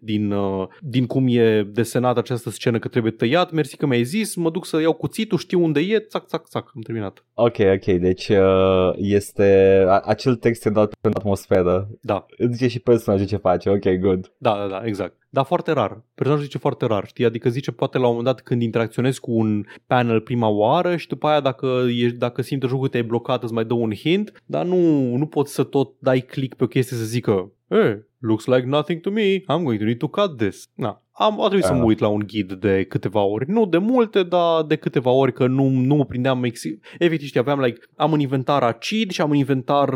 din cum e desenată această scenă că trebuie tăiat, mersi că mi-ai zis, mă duc să iau cuțitul, știu unde e, țac, țac, țac, am terminat. Ok, deci este... acel text e dat pentru atmosferă. Da. Îți zice și personajul ce face, ok, good. Da, exact. Dar foarte rar. Personajul zice foarte rar, știi? Adică zice poate la un moment dat când interacționezi cu un panel prima oară și după aia dacă simte jocul te-ai blocat îți mai dă un hint, dar nu poți să tot dai click pe o chestie să zică hey, looks like nothing to me, I'm going to need to cut this. Na. A trebuit să mă uit la un ghid de câteva ori. Nu de multe, dar de câteva ori că nu mă prindeam. Efectiv, știi, aveam am un inventar acid și am un inventar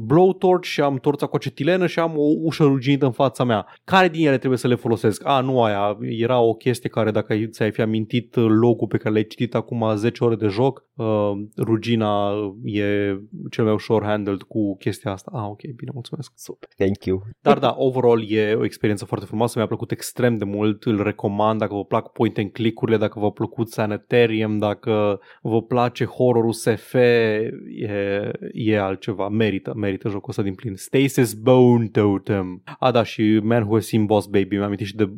blowtorch și am torța cu acetilenă și am o ușă ruginită în fața mea. Care din ele trebuie să le folosesc? Nu aia. Era o chestie care dacă ți-ai fi amintit logo pe care l-ai citit acum 10 ore de joc, rugina e cel mai ușor handled cu chestia asta. Ok, bine, mulțumesc. Super, thank you. Dar da, overall e o experiență foarte frumoasă. Mi-a plăcut extrem de mult, îl recomand dacă vă plac point and click-urile, dacă vă plăcut Sanitarium, dacă vă place horrorul SF, e altceva, merită jocul ăsta din plin. Stasis: Bone Totem. Da, și Man Who Has Seen Boss Baby, mi-am amintit și de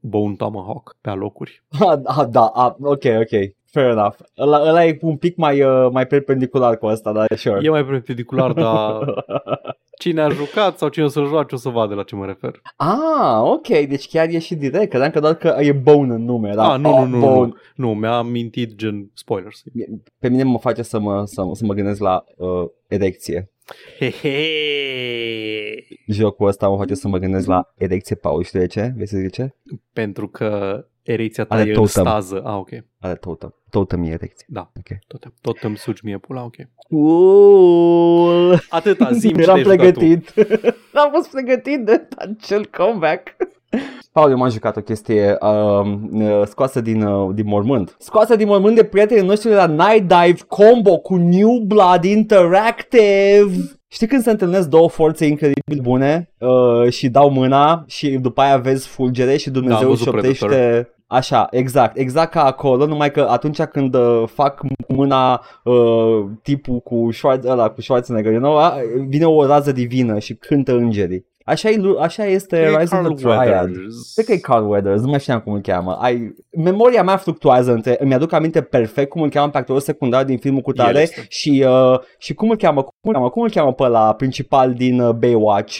Bone Tomahawk pe alocuri. Ok. Fair enough. Ăla e un pic mai perpendicular cu ăsta, dar sure. E mai perpendicular, dar cine a jucat sau cine o să joace o să vadă la ce mă refer. Ok, deci chiar e și direct, credeam că doar că e Bone în nume. Nu, mi-am mintit gen spoilers. Pe mine mă face să mă gândesc la erecție. Jocul ăsta mă face să mă gândesc la erecție Paul, știi de ce? Vezi să zic ce? Pentru că erecția ta e în stază. Ok. Are totem. Totem e erecție. Da. Okay. Totem sugi mie pula, ok. Cool. Atâta, zi-mi ce te-ai jucat tu. N-am fost pregătit de acel comeback. Paul, eu m-am jucat o chestie scoasă din mormânt. Scoasă din mormânt de prietenii noștri la Night Dive combo cu New Blood Interactive. Știi când se întâlnesc două forțe incredibil bune și dau mâna și după aia vezi fulgere și Dumnezeu își optește... Așa, exact ca acolo, numai că atunci când fac mâna tipul cu Schwarzenegger, you know, vine o rază divină și cântă îngerii. Așa este Rise of the Triad. Cred că e Carl Weathers, nu mai știam cum îl cheamă. Memoria mea fluctuează între... Îmi aduc aminte perfect cum îl cheamă pe actorul secundar din filmul cu tare și cum îl cheamă pe ăla principal din Baywatch.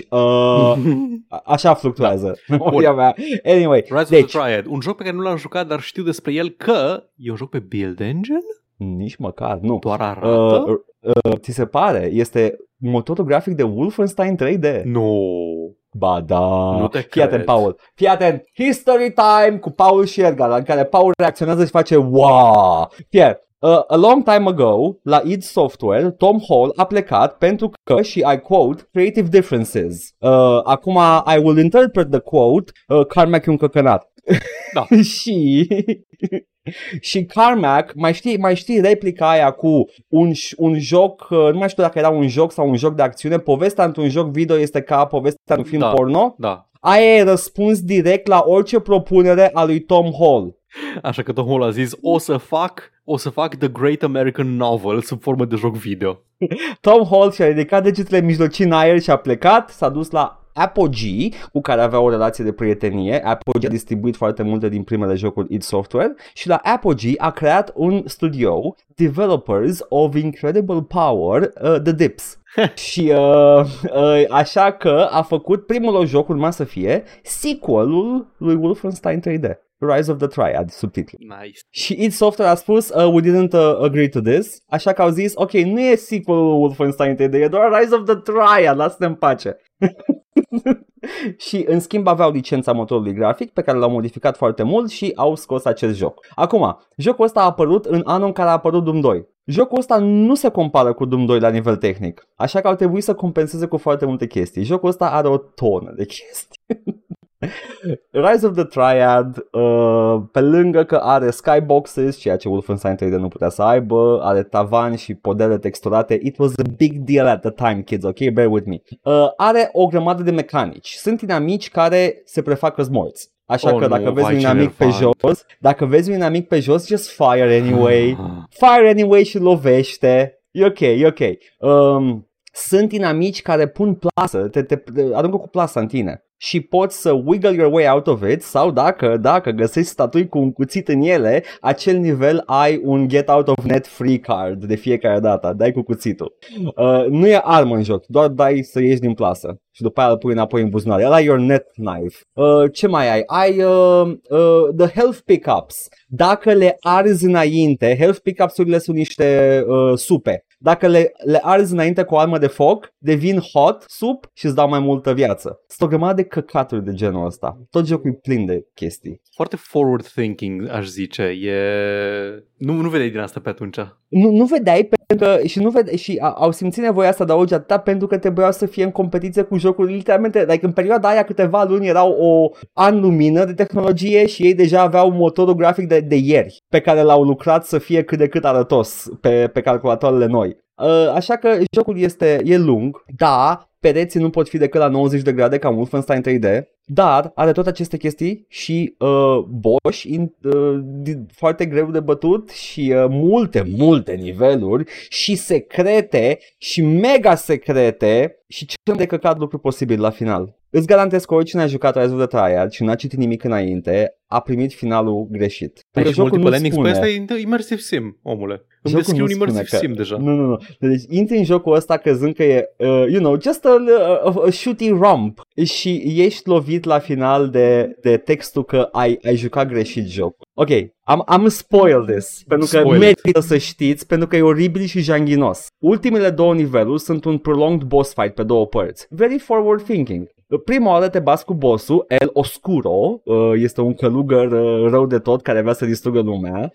Așa fluctuează memoria mea. Anyway, Rise of the Triad, un joc pe care nu l-am jucat, dar știu despre el că e un joc pe Build Engine? Nici măcar, nu. Doar arată? Ți se pare? Este... motorul grafic de Wolfenstein 3D. Nu. Ba da. Nu te cred. Fii atent, Paul. Fii atent. History time cu Paul și Edgar, în care Paul reacționează și face wow. A long time ago, la id Software, Tom Hall a plecat pentru că, și I quote, creative differences. Acum, I will interpret the quote, Carmack e un căcănat. Da. Și Carmack, mai știi replica aia cu un joc, nu mai știu dacă era un joc sau un joc de acțiune, povestea într-un joc video este ca povestea într-un film porno? Da. Aia e răspuns direct la orice propunere a lui Tom Hall. Așa că Tom Hall a zis, o să fac The Great American Novel sub formă de joc video. Tom Hall și-a ridicat degetele mijlocii în aer și a plecat, s-a dus la Apogee, cu care avea o relație de prietenie. Apogee a distribuit foarte multe din primele jocuri id Software și la Apogee a creat un studio, Developers of Incredible Power, The Dips. Și așa că a făcut primul lor joc, urma să fie sequelul lui Wolfenstein 3D. Rise of the Triad, subtitlu. Nice. Și id Software a spus, we didn't agree to this, așa că au zis, ok, nu e sequelul Wolfenstein 3D, e doar Rise of the Triad, lasă-ne în pace. Și în schimb aveau licența motorului grafic pe care l-au modificat foarte mult și au scos acest joc. Acum, jocul ăsta a apărut în anul în care a apărut Doom 2. Jocul ăsta nu se compară cu Doom 2 la nivel tehnic, așa că au trebuit să compenseze cu foarte multe chestii. Jocul ăsta are o tonă de chestii. Rise of the Triad, pe lângă că are skyboxes, ceea ce Wolfenstein 3D nu putea să aibă, are tavan și podele texturate. It was a big deal at the time, kids, ok? Bear with me. Are o grămadă de mecanici. Sunt inamici care se prefac că-s morți. Așa că dacă vezi un inamic pe jos, just fire anyway. Fire anyway și lovește. E ok. Sunt inamici care pun plasă, te aruncă cu plasa în tine și poți să wiggle your way out of it, sau dacă găsești statui cu un cuțit în ele, acel nivel ai un get out of net free card de fiecare dată, dai cu cuțitul. Nu e armă în joc, doar dai să ieși din plasă și după aia îl pui înapoi în buzunar. Ăla e your net knife. Ce mai ai? Ai the health pickups. Dacă le arzi înainte, health pickups-urile sunt niște supe. Dacă le arzi înainte cu o armă de foc, devin hot, sup și îți dau mai multă viață. Sunt o grămadă de căcaturi de genul ăsta. Tot jocul e plin de chestii. Foarte forward thinking, aș zice. Nu vedeai din asta pe atunci. Nu vedeai pentru că... Și au simțit nevoia să adaugi atâta pentru că trebuiau să fie în competiție cu jocuri. Literalmente, în perioada aia câteva luni erau o an lumină de tehnologie și ei deja aveau motorul grafic de ieri pe care l-au lucrat să fie cât de cât arătos pe calculatoarele noi. Așa că jocul e lung, da, pereții nu pot fi decât la 90 de grade ca Wolfenstein 3D, dar are toate aceste chestii și boși foarte greu de bătut și multe niveluri și secrete și mega secrete și cel de căcat lucru posibil la final. Îți garantez că oricine a jucat Rise of the Triad și n-a citit nimic înainte a primit finalul greșit. Deci jocul nu spune... Asta e immersive sim, omule. Îmi descriu un immersive sim deja. Nu. Deci intri în jocul ăsta crezând că e, just a shooty romp și ești lovit la final de textul că ai jucat greșit jocul. Ok, am spoiled this, pentru că merită să știți, pentru că e oribil și janghinos. Ultimele două niveluri sunt un prolonged boss fight pe două părți. Very forward thinking. Prima oară te bați cu bossul, El Oscuro, este un călugăr rău de tot care vrea să distrugă lumea,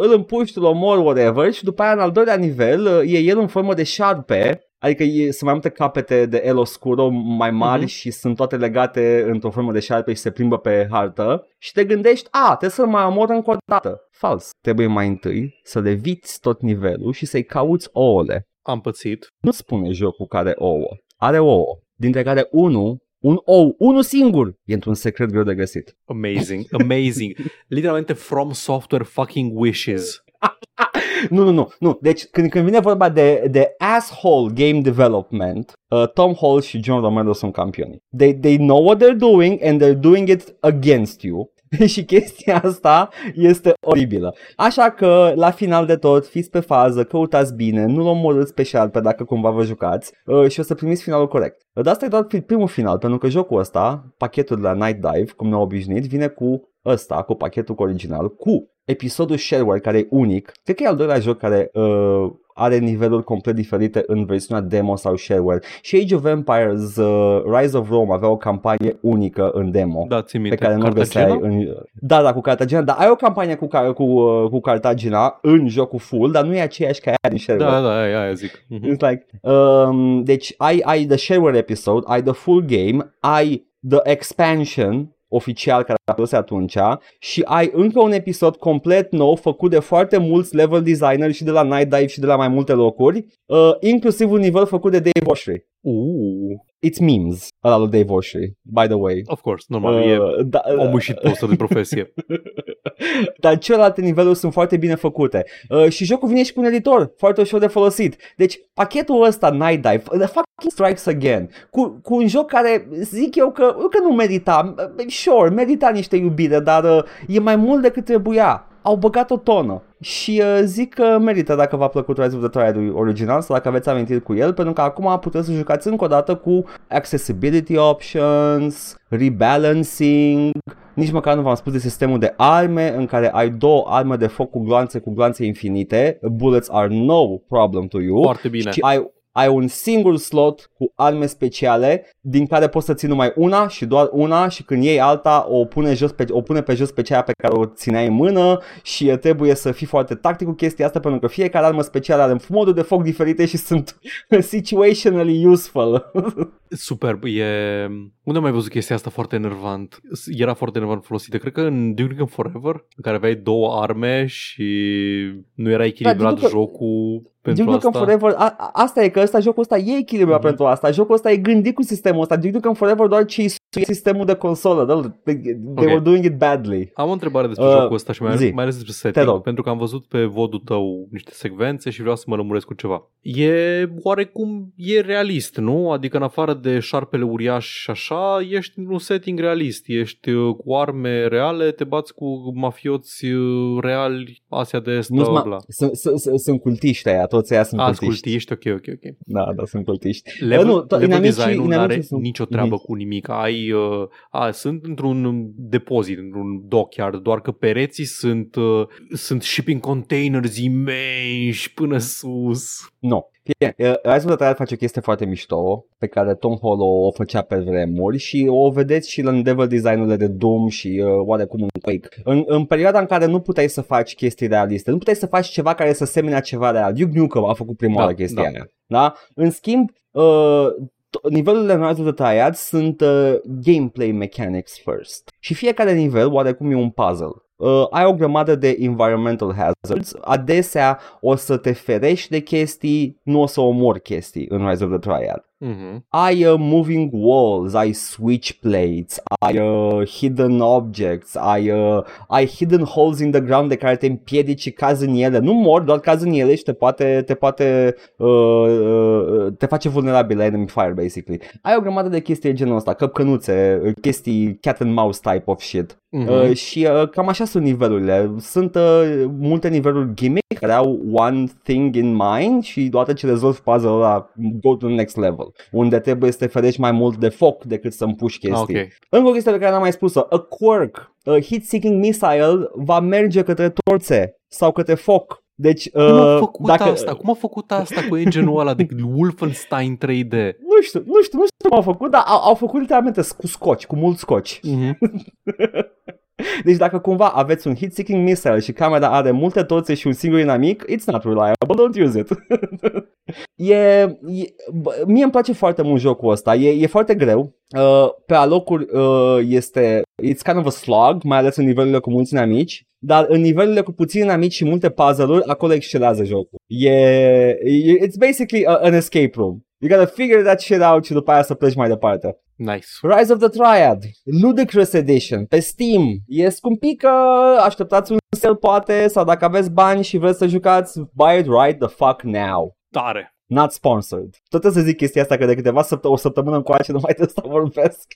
îl împuști, îl omori, whatever, și după aia în al doilea nivel e el în formă de șarpe, Adică sunt mai multe capete de El Oscuro mai mari și sunt toate legate într-o formă de șarpe și se plimbă pe hartă. Și te gândești, a, trebuie să-l mai omor încă o dată. Fals. Trebuie mai întâi să reviți tot nivelul și să-i cauți ouăle. Am pățit. Nu spune jocul care ouă. Are ouă, dintre care unul singur e într-un secret greu de găsit. Amazing, amazing. Literalmente From Software fucking wishes. Nu. Deci când vine vorba de asshole game development, Tom Hall și John Romero sunt campioni. They know what they're doing and they're doing it against you. Și chestia asta este oribilă. Așa că la final de tot, fiți pe fază, căutați bine, nu-l omorâți pe șarpe dacă cumva vă jucați și o să primiți finalul corect. Dar asta e doar primul final, pentru că jocul ăsta, pachetul de la Night Dive, cum ne-a obișnuit, vine cu ăsta, cu pachetul original, cu episodul shareware care e unic. Cred că e al doilea joc care are niveluri complet diferite în versiunea demo sau shareware. Și Age of Empires Rise of Rome avea o campanie unică în demo, da, pe care nu găseai în... Da, cu Cartagena. Dar ai o campanie cu Cartagena în jocul full, dar nu e aceeași ca aia din shareware. Da, aia zic. It's like, deci ai the shareware episode, ai the full game, ai the expansion oficial care a fost atunci și ai încă un episod complet nou făcut de foarte mulți level designer și de la Night Dive și de la mai multe locuri, inclusiv un nivel făcut de Dave Oshry. It's memes, ăla lui Dave Oshry, by the way. Of course, normal, e omușit postul de profesie. Dar celelalte niveluri sunt foarte bine făcute. Și jocul vine și cu un editor foarte ușor de folosit. Deci pachetul ăsta, Night Dive, The Fucking Strikes Again, cu un joc care zic eu că nu merita, sure, merita niște iubire, dar e mai mult decât trebuia. Au băgat o tonă. Și zic că merită dacă v-a plăcut Rise of the Triad original sau dacă aveți amintiri cu el, pentru că acum puteți să jucați încă o dată cu accessibility options, rebalancing, nici măcar nu v-am spus de sistemul de arme în care ai două arme de foc cu gloanțe infinite, bullets are no problem to you. Foarte bine. Și ai un singur slot cu arme speciale din care poți să ții numai una și doar una și când iei alta o pune pe jos pe cea pe care o țineai în mână și trebuie să fii foarte tactic cu chestia asta pentru că fiecare armă specială are moduri de foc diferite și sunt situationally useful. Superb, e... Unde am mai văzut chestia asta foarte enervant? Era foarte enervant folosită, cred că în Duke Nukem Forever, în care aveai două arme și nu era echilibrat jocul... Duke Nukem Forever, asta e că jocul ăsta e echilibrat pentru asta. Jocul ăsta e gândit cu sistemul ăsta. Duke Nukem Forever doar ce sistemul de consolă. They were doing it badly. Am o întrebare despre jocul ăsta și mai ales despre setting, pentru că am văzut pe VOD-ul tău niște secvențe și vreau să mă lămuresc cu ceva. E oarecum realist, nu? Adică în afară de șarpele uriaș și așa, ești un setting realist. Ești cu arme reale, te bați cu mafioți reali, Asia de Est, bla. Sunt cultiști aia. Toți aia sunt cultiști. Ok. Da, sunt cultiști. Level design-ul nu are nicio treabă cu nimic. Sunt într-un depozit, într-un dockyard, doar că pereții sunt shipping containers imensi până sus. Nu. Rise of the Triad face o chestie foarte mișto pe care Tom Hall o făcea pe vremuri și o vedeți și în level design-urile de Doom și oarecum în Quake. În perioada în care nu puteai să faci chestii realiste, nu puteai să faci ceva care să semenea ceva real. Duke Nukem a făcut prima oară chestia aia. Da? În schimb, nivelurile în Rise of the Triad sunt gameplay mechanics first. Și fiecare nivel oarecum e un puzzle. Ai o grămadă de environmental hazards. Adesea o să te ferești de chestii, nu o să omori chestii în Rise of the Triad. Ai moving walls, ai switch plates, ai hidden objects, ai hidden holes in the ground de care te împiedici și cazi în ele. Nu mori, doar cazi în ele și te face vulnerabil la enemy fire, basically. Ai o grămadă de chestii genul ăsta, căpcănuțe, chestii cat and mouse type of shit. Și cam așa sunt nivelurile. Sunt multe niveluri gimmick care au one thing in mind și odată ce rezolvi puzzle-ul ăla, go to the next level, unde trebuie să te ferești mai mult de foc decât să împuși chestii. Okay. Încă o chestie pe care n-am mai spus-o, a quirk, hit-seeking missile va merge către torțe sau către foc. Deci, Cum a făcut asta cu engine-ul ăla de Wolfenstein 3D? Nu știu cum a făcut, dar au făcut literalmente cu scoci, cu mulți scoci. Deci dacă cumva aveți un hit-seeking missile și camera are multe torțe și un singur inamic, it's not reliable, don't use it. Mie îmi place foarte mult jocul ăsta. E foarte greu. Pe alocuri este it's kind of a slog, mai ales în nivelurile cu mulți inamici, dar în nivelurile cu puțini inamici și multe puzzle-uri, acolo excelează jocul. It's basically an escape room. You gotta figure that shit out și după aia să pleci mai departe. Nice. Rise of the Triad, Ludicrous Edition, pe Steam. E scumpică, așteptați un sale poate, sau dacă aveți bani și vreți să jucați, buy it right the fuck now. Tare. Not sponsored. Tot să zic chestia asta, că de câteva o săptămână încoace nu mai trebuie să vorbesc.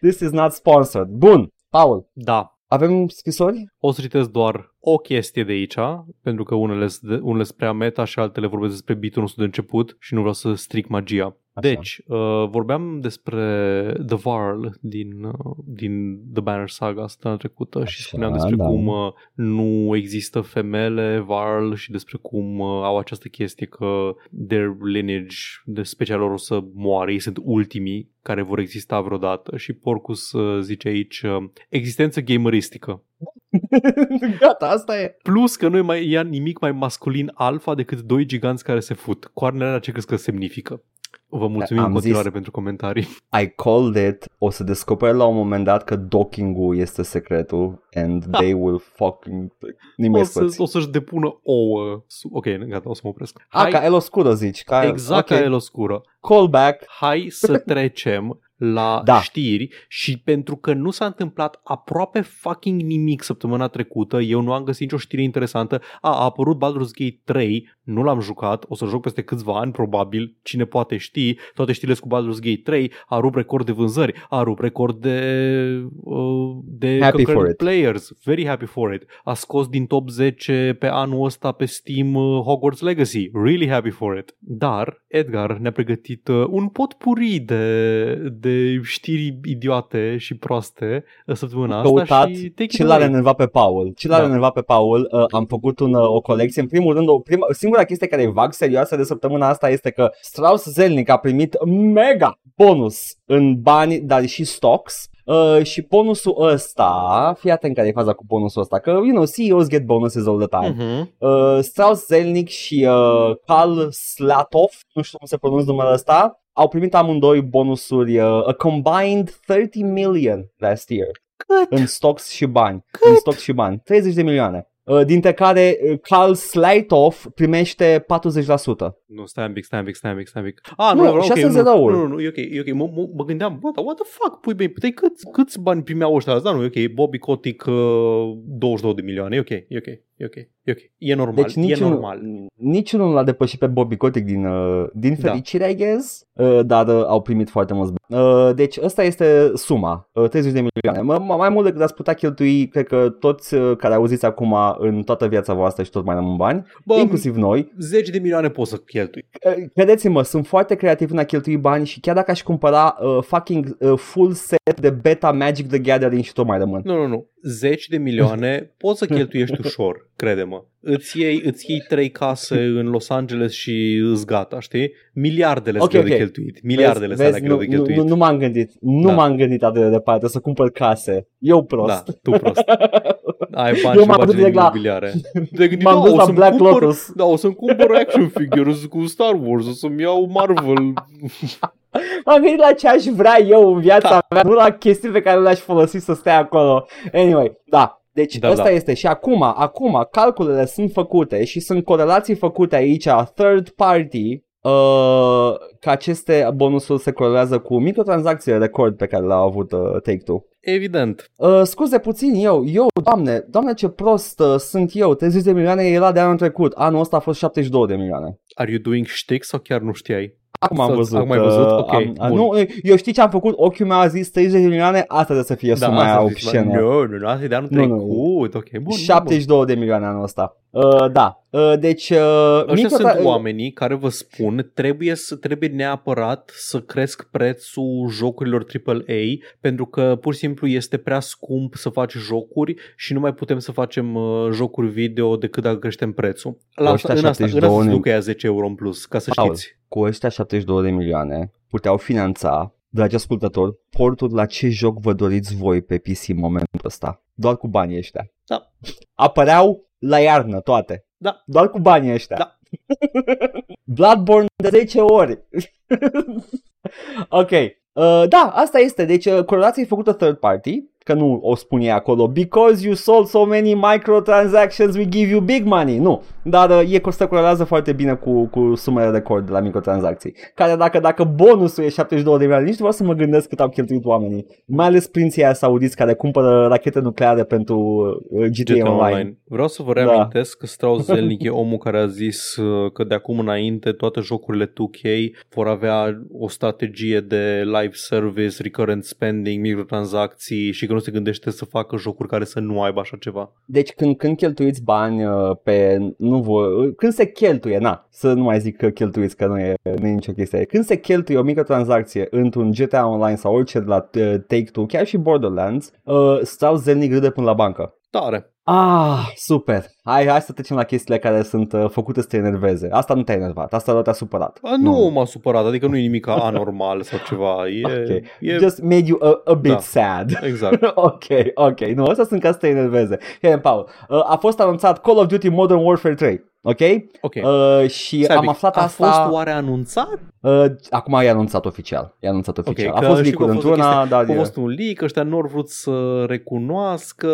This is not sponsored. Bun, Paul. Da. Avem scrisori? O să citesc doar o chestie de aici, pentru că unele sunt prea meta și altele vorbesc despre bitul nostru de început și nu vreau să stric magia. Așa. Deci, vorbeam despre The Varl din The Banner Saga săptămâna trecută. Așa, și spuneam despre cum nu există femele Varl și despre cum au această chestie că their lineage, de specia lor, o să moară, ei sunt ultimii care vor exista vreodată. Și Porcus zice aici, existență gameristică. Gata, asta e. Plus că nu e nimic mai masculin alfa decât doi giganți care se fut. Coarnele alea ce crezi că semnifică? Vă mulțumim în continuare pentru comentarii. I called it. O să descoperi la un moment dat că docking-ul este secretul and they will fucking... O să-și depună ouă. Ok, gata, o să mă opresc. Ca El Oscuro zici. Exact, okay. Ca El Oscuro. Callback. Hai să trecem la știri și pentru că nu s-a întâmplat aproape fucking nimic săptămâna trecută, eu nu am găsit nicio știre interesantă. A apărut Baldur's Gate 3, nu l-am jucat, o să joc peste câțiva ani probabil, cine poate ști, toate știrile cu Baldur's Gate 3, a rupt record de vânzări, a rupt record de concurrent players, very happy for it, a scos din top 10 pe anul ăsta pe Steam Hogwarts Legacy, really happy for it. Dar Edgar ne-a pregătit un potpuri de știri idiote și proaste săptămâna asta și ce l-a enervat pe Paul. Am făcut o colecție. În primul rând, singura chestie care e vag serioasă de săptămâna asta este că Strauss Zelnik a primit mega bonus în bani, dar și stocks. Și bonusul ăsta, fii atent care e faza cu bonusul ăsta, că you know, CEOs get bonuses all the time. Strauss Zelnik și Karl Slatov, nu știu cum se pronunță numele ăsta, au primit amândoi bonusuri, a combined 30 million last year. Cât? În stocks și bani. Cât? În stocks și bani, 30 de milioane. Dintre care Karl Slatov primește 40%. Nu, stai un pic. Ah, nu, okay, nu, e ok. Mă gândeam, what the fuck, pui bine, puteai câți bani primeau ăștia? Da, nu, e ok, Bobby Kotick 22 de milioane, e ok. E normal, deci niciunul l-a depășit pe Bobby Kotick din fericire, I guess, dar au primit foarte mulți bani. Deci ăsta este suma, 30 de milioane. Mai mult decât ați putea cheltui, cred că toți care auziți acum în toată viața voastră și tot mai rămân bani, inclusiv noi. 10 de milioane poți să cheltui. Credeți-mă, sunt foarte creativ în a cheltui bani și chiar dacă aș cumpăra fucking full set de beta Magic the Gathering și tot mai rămân. Nu. 10 de milioane poți să cheltuiești ușor, crede-mă. Îți iei 3 case în Los Angeles și îți gata, știi? Miliardele sunt greu de cheltuit. Nu m-am gândit. M-am gândit atât de departe să cumpăr case. Eu prost. Da, tu prost. Ai bani și bagi de imobiliare. M-am dus la Black Lotus. Da, o să-mi cumpăr action figures cu Star Wars, o să-mi iau Marvel... M-am gândit la ce aș vrea eu în viața mea, nu la chestii pe care le-aș folosi să stea acolo. Anyway, deci ăsta este. Și acum calculele sunt făcute și sunt corelații făcute aici, third party, că aceste bonusuri se corelează cu microtransacțiile record pe care le-au avut Take-Two. Evident. Scuze puțin, eu, doamne ce prost sunt eu, 30 de milioane era de anul trecut, anul ăsta a fost 72 de milioane. Are you doing shtick sau chiar nu știai? Acum am văzut. Okay, nu, eu știi ce am făcut? Ochiul meu a zis 30 de milioane, asta de să fie suma aia oficială. Nu, asta e de anul trecut. Okay, bun, 72 de milioane anul ăsta. Deci... ăștia sunt oamenii care vă spun trebuie neapărat să cresc prețul jocurilor AAA pentru că pur și simplu este prea scump să faci jocuri și nu mai putem să facem jocuri video decât dacă creștem prețul. În asta se ducă ea 10 euro în plus, ca să știți. Cu ăștia 72 de milioane puteau finanța, dragi ascultători, portul la ce joc vă doriți voi pe PC în momentul ăsta. Doar cu banii ăștia. Da. Apăreau la iarnă toate. Da. Doar cu banii ăștia. Da. Bloodborne de 10 ori. Ok. Da, asta este. Deci corelația e făcută third party, că nu o spune acolo because you sold so many microtransactions we give you big money. Nu, dar se corelează foarte bine cu sumele record de la microtransacții, care dacă bonusul e 72 de milioane, nici nu vreau să mă gândesc cât au cheltuit oamenii, mai ales prinții aia saudiți care cumpără rachete nucleare pentru GTA Online. Vreau să vă reamintesc că Strauss Zelnik e omul care a zis că de acum înainte toate jocurile 2K vor avea o strategie de live service, recurrent spending, microtransacții și că nu se gândește să facă jocuri care să nu aibă așa ceva. Deci când cheltuiți bani pe... când se cheltuie, să nu mai zic că cheltuiți, că nu e nicio chestie. Când se cheltuie o mică tranzacție într-un GTA Online sau orice de la Take-Two, chiar și Borderlands, Strauss Zelnik râde până la bancă. Tare! Ah, super! Hai să trecem la chestiile care sunt făcute să te enerveze. Asta nu te-a enervat, asta te-a supărat. Nu m-a supărat, adică nu e nimic anormal sau ceva. E... Just made you a bit sad. Exact. Ok. Nu, astea sunt ca să te enerveze. Paul, a fost anunțat Call of Duty Modern Warfare 3. Ok? Și am aflat asta... A fost oare anunțat? Acum e anunțat oficial. Okay, a fost leak-ul într-una. A fost un leak, ăștia nu au vrut să recunoască.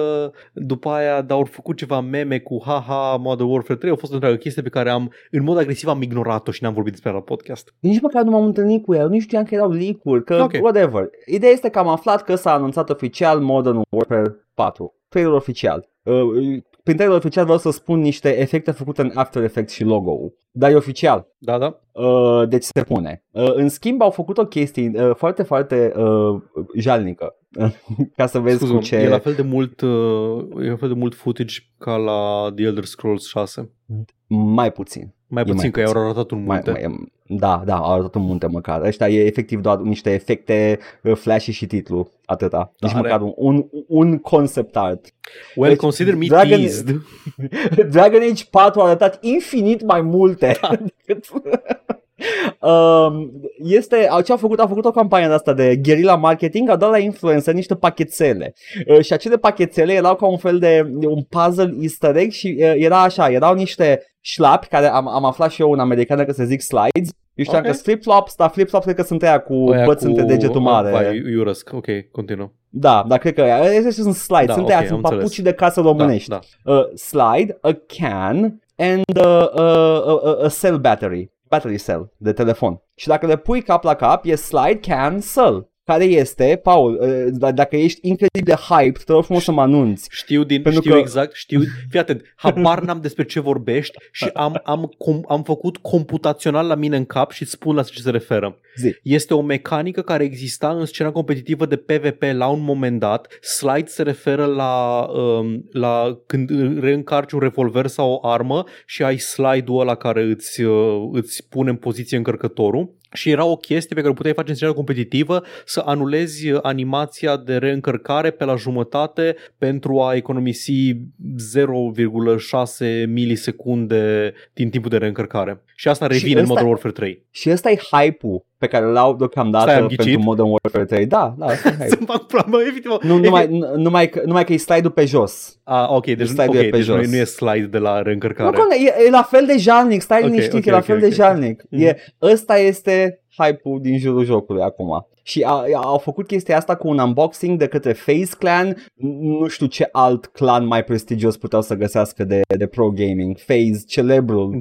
După aia, dar au făcut ceva meme cu haha, Modern Warfare 3. A fost o întreagă chestie pe care în mod agresiv am ignorat-o și n-am vorbit despre la podcast. Nici măcar nu m-am întâlnit cu el, nici știam că erau leak-uri, că whatever. Ideea este că am aflat că s-a anunțat oficial Modern Warfare 4. Trailer oficial. Prin trailer oficial vreau să spun niște efecte făcute în After Effects și logo-ul. Dar e oficial. Da. Deci se pune. În schimb au făcut o chestie foarte, foarte jalnică. Ca să vezi cu ce... E la fel de mult footage ca la The Elder Scrolls 6. Mai puțin, că i-au arătat un munte. Au arătat un munte măcar. Ăștia e efectiv doar niște efecte flashy și titlu, atâta. Deci măcar un concept art. Well, deci, consider me teased. Dragon Age 4 a arătat infinit mai multe decât... Au făcut o campanie de asta de guerilla marketing, au dat la influencer niște pachețele și acele pachețele erau ca un fel de un puzzle easter egg și era așa, erau niște șlapi care am aflat și eu în americană că se zic slides. Eu știam că flip-flops, dar flip-flops cred că sunt aia cu băț între degetul mare. Ok, continuă. Da, dar cred că astea sunt slides, da, sunt aia, sunt papucii de casă românești. Da. Slide, a can and a cell battery. Battery cell de telefon. Și dacă le pui cap la cap, e slide, can, cell. Care este, Paul, dacă ești incredibil de hyped, te rog frumos să mă anunți. Știu exact. Fii atent, habar n-am despre ce vorbești și am făcut computațional la mine în cap și spun la ce se referă. Zi. Este o mecanică care exista în scena competitivă de PvP la un moment dat. Slide se referă la când reîncarci un revolver sau o armă și ai slide-ul ăla care îți pune în poziție încărcătorul. Și era o chestie pe care o puteai face în scenariu competitivă, să anulezi animația de reîncărcare pe la jumătate pentru a economisi 0,6 milisecunde din timpul de reîncărcare. Și asta revine în Modern Warfare 3. Și ăsta e hype-ul pe care l-au deocamdată pentru Modern Warfare 3. Da, asta e hype. Numai că e slide-ul pe jos. Ok, deci nu e slide de la reîncărcare. E la fel de jalnic, stai liniștit, e la fel de jalnic. Ăsta este hype-ul din jurul jocului acum. Și au făcut chestia asta cu un unboxing de către FaZe Clan. Nu știu ce alt clan mai prestigios puteau să găsească de pro gaming. FaZe, celebrul,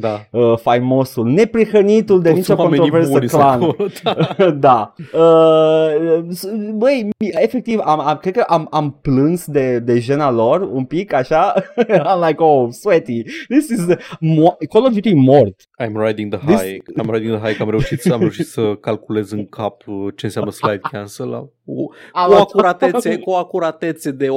faimosul, neprihănitul de nicio controversă clan. Da. Băi, efectiv, cred că am plâns de jena lor un pic, așa. I'm like, oh, sweaty. This is Call of Duty mort. I'm riding the high, că am reușit să calculez în cap ce înseamnă slide cancel cu acuratețe de 85%.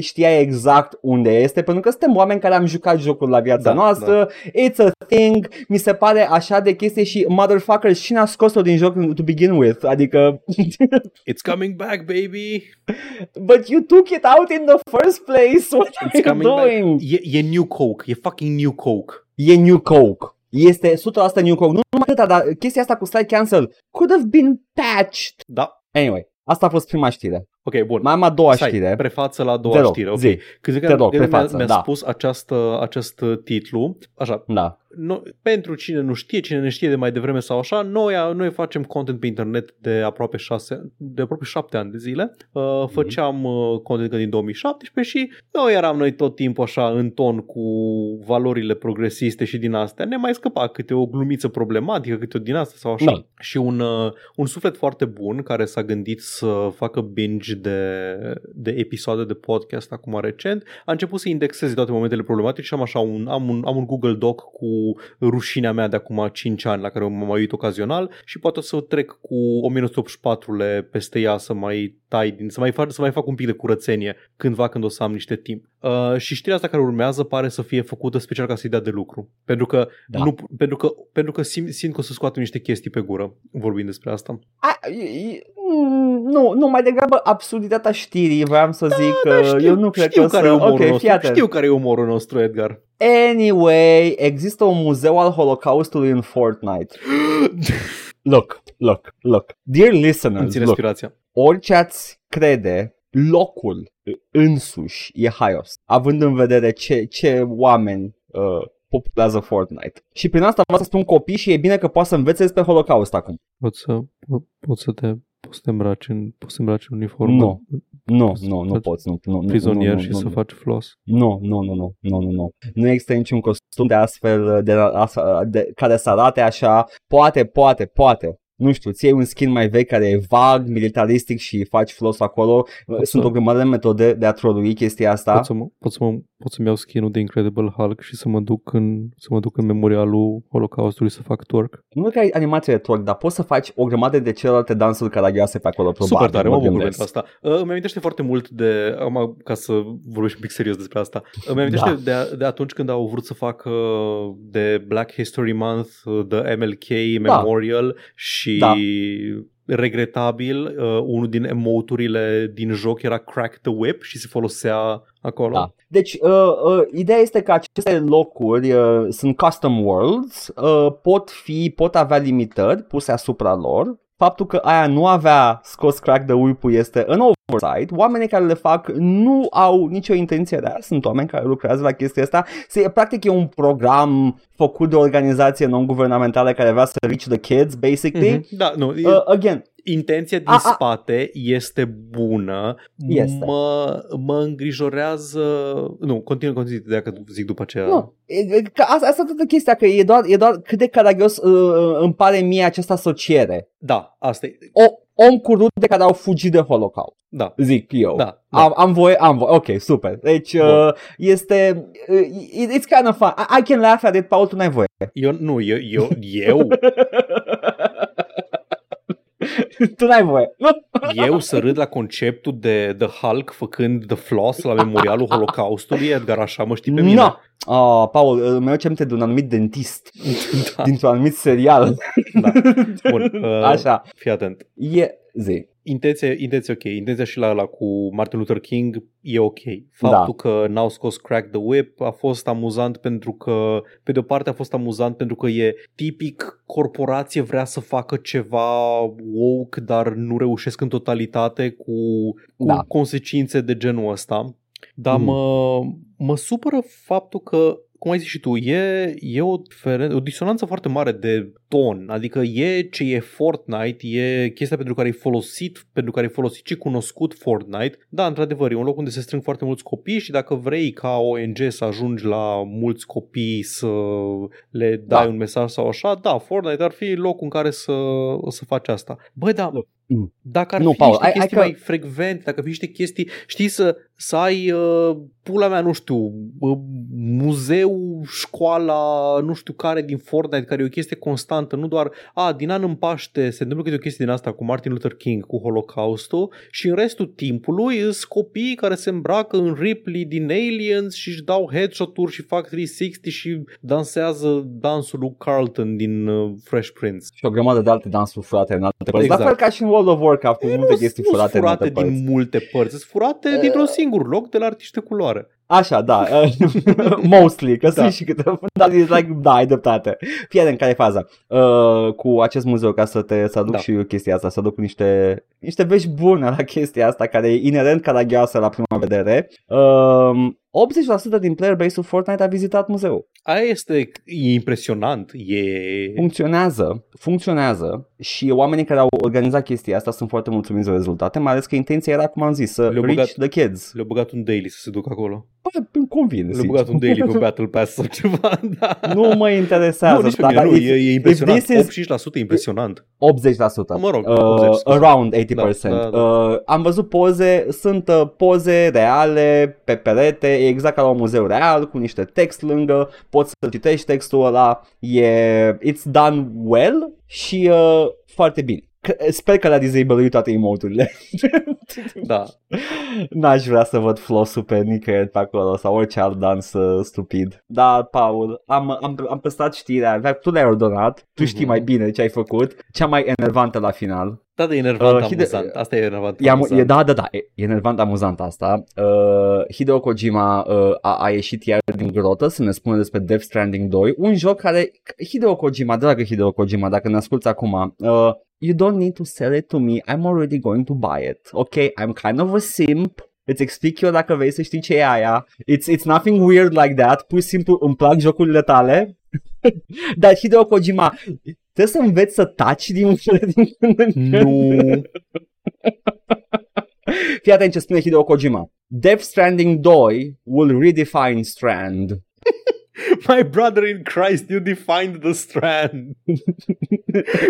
Știa exact unde este, pentru că suntem oameni care am jucat jocul la viața noastră. It's a thing. Mi se pare așa de chestie și motherfucker și n-a scos-o din joc to begin with. Adică it's coming back, baby. But you took it out in the first place. What are you doing? E New Coke. E fucking New Coke. E New Coke. Este 100% New Coke. Nu numai atâta, dar chestia asta cu slide cancel could have been patched. Da. Anyway, Asta a fost prima știre. Ok, bun. Mai am a doua știre. Prefață la a doua știre. Ok. Mi-a spus acest titlu. Așa. Da. No, pentru cine nu știe, cine ne știe de mai devreme sau așa, noi facem content pe internet de aproape 7 ani de zile. Făceam content din 2017 și noi eram tot timpul așa în ton cu valorile progresiste și din astea. Ne mai scăpa câte o glumiță problematică, câte o din astea sau așa. Da. Și un suflet foarte bun care s-a gândit să facă binge de episoade de podcast acum recent, a început să indexeze toate momentele problematice și am un Google Doc cu rușinea mea de acum 5 ani la care mă mai uit ocazional și poate o să trec cu 1984-le peste ea să mai tai din, să mai fac un pic de curățenie cândva când o să am niște timp. Și știrea asta care urmează pare să fie făcută special ca să-i dea de lucru, pentru că simt că o să scoatem niște chestii pe gură vorbind despre asta. Nu, mai degrabă absurditatea știrii, voiam să zic că eu nu cred că care știu care e umorul nostru, Edgar. Anyway, există un muzeu al Holocaustului în Fortnite. Look. Dear listeners, look. Orice ați crede, locul însuși e haios, având în vedere ce oameni populează Fortnite. Și prin asta vreau să spun copii și e bine că poate să învețe despre Holocaust acum. Poți să te îmbraci în uniformă? Nu poți. Prizonier și să faci floss. Nu. Nu există niciun costum de astfel de care să arate așa. Poate. Nu știu, ți iei un skin mai vechi care e vag, militaristic și faci floss acolo. Sunt o grămadă de metode de a trolui chestia asta. Pot să-mi iau skin-ul de Incredible Hulk și să mă duc în memorialul Holocaustului să fac twerk. Nu că ai animație twerk, dar poți să faci o grămadă de celelalte dansuri caragioase pe acolo. Probabil. Super tare, mă bucur pentru asta. Îmi amintește foarte mult de... Ca să vorbesc un pic serios despre asta. Îmi amintește de atunci când au vrut să facă de Black History Month, de MLK Memorial și... Da. Regretabil, unul din emoturile din joc era Crack the Whip și se folosea acolo. Da. Deci, ideea este că aceste locuri sunt custom worlds, pot avea limitări puse asupra lor. Faptul că aia nu avea scos Crack the Whip-ul este în oversight. Oamenii care le fac nu au nicio intenție de aia. Sunt oameni care lucrează la chestia asta. Practic e un program făcut de o organizație non-guvernamentală care vrea să reach the kids, basically. Mm-hmm. Da, nu. Again. Intenția din spate este bună. Este. Mă îngrijorează... Nu, continui dacă zic după aceea. Nu, asta e toată chestia, că e doar cât de caragios îmi pare mie această asociere. Da, asta e... Om cu rudele care au fugit de Holocaust. Da. Zic eu. Da. Am voie. Ok, super. Deci este... It's kind of fun. I can laugh at it, Paul, tu n-ai voie. Eu? Tu n-ai voie. Eu să râd la conceptul de The Hulk făcând The Floss la memorialul Holocaustului, Edgar, așa mă știi pe mine. No. Paul, îmi aduce aminte de un anumit dentist dintr-un anumit serial. Da. Bun. Așa. Fii atent. Intenția ok. Intenția și la cu Martin Luther King e ok. Faptul că n-au scos Crack the Whip a fost amuzant pentru că, pe de o parte a fost amuzant pentru că e tipic corporație vrea să facă ceva woke, dar nu reușesc în totalitate cu consecințe de genul ăsta. Dar mă supără faptul că, cum ai zis și tu, e o disonanță foarte mare de ton, adică e ce e Fortnite, e chestia pentru care e folosit și cunoscut Fortnite. Da, într-adevăr, e un loc unde se strâng foarte mulți copii și dacă vrei ca ONG să ajungi la mulți copii să le dai un mesaj sau așa, da, Fortnite ar fi locul în care să faci asta. Băi, da... Dacă ar fi niște chestii mai frecvente, dacă ar fi niște chestii, știi, să ai, pula mea, nu știu, muzeu, școala, nu știu care din Fortnite, care e o chestie constantă, nu doar, din an în Paște se întâmplă câte o chestie din asta cu Martin Luther King, cu Holocaustul, și în restul timpului sunt copii care se îmbracă în Ripley din Aliens și își dau headshot-uri și fac 360 și dansează dansul lui Carlton din Fresh Prince. Și o grămadă de alte dansuri furate în alte părți. Exact. La fel ca și în World of Warcraft, cu multe chestii furate din multe părți. Sunt furate dintr-un singur loc de la artiști de culoare. Așa, da, mostly, că da. Sunt și câteva, dar e like, da, ai dreptate. Fii atent care e faza cu acest muzeu, ca să te să aduc da. Și eu chestia asta, să aduc cu niște vești bune la chestia asta, care e inerent caragioasă la prima vedere. 80% din player base-ul Fortnite a vizitat muzeul. Aia este impresionant. Funcționează și oamenii care au organizat chestia asta sunt foarte mulțumiți de rezultate, mai ales că intenția era, cum am zis, să reach the kids. Le-au băgat un daily să se ducă acolo. Păi, îmi convine. Le-au băgat un daily pe Battle Pass sau ceva. Da. Nu mă interesează. Nu, nici pe mine, nu. E impresionant. 85% e impresionant. 80%. Mă rog, 80%. Around 80%. Da. Am văzut poze, sunt poze reale pe perete, e exact ca la un muzeu real, cu niște text lângă, poți să citești textul ăla, it's done well și foarte bine. Sper că le-a disablerit toate emote-urile. Da. N-aș vrea să văd floss-ul pe nicăieri pe acolo sau orice alt dans stupid. Da, Paul, am păstrat știrea, tu le-ai ordonat, tu știi mai bine ce ai făcut, cea mai enervantă la final. Da, e enervant, amuzant. Asta e enervant, amuzant. Da, e enervant, amuzant asta. Hideo Kojima a ieșit iar din grotă să ne spună despre Death Stranding 2, un joc care, Hideo Kojima, dragă Hideo Kojima, dacă ne asculti acum, you don't need to sell it to me, I'm already going to buy it. Okay, I'm kind of a simp. Îți explic eu dacă vrei să știi ce e aia. It's nothing weird like that. Pur și simplu îmi plac jocurile tale. Dar Hideo Kojima, trebuie să înveți să taci din când în când. Nu. Fii atent ce spune Hideo Kojima. Death Stranding 2 will redefine Strand. My brother in Christ, you defined the Strand.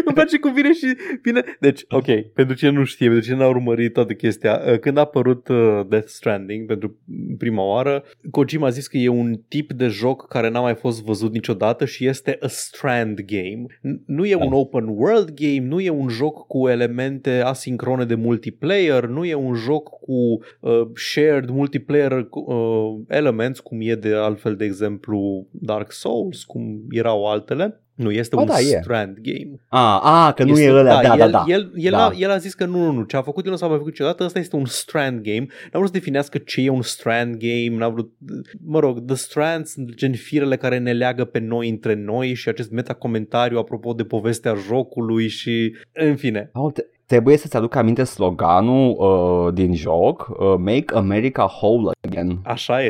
Îmi place cum vine și vine. Deci, ok, pentru cine nu știe, pentru cine n-a urmărit toată chestia, când a apărut Death Stranding pentru prima oară, Kojima a zis că e un tip de joc care n-a mai fost văzut niciodată și este a Strand game. Nu e un open world game, nu e un joc cu elemente asincrone de multiplayer, nu e un joc cu shared multiplayer elements, cum e de altfel, de exemplu, Dark Souls, cum erau altele. Nu, este un Strand game. Că nu este, e ăla, da. El a zis că nu, ce a făcut el nu s-a mai făcut niciodată, ăsta este un Strand game. N-a vrut să definească ce e un Strand game, n-a vrut... Mă rog, The Strands sunt gen firele care ne leagă pe noi între noi și acest metacomentariu apropo de povestea jocului și... În fine... Trebuie să-ți aduc aminte sloganul din joc, Make America Whole Again. Așa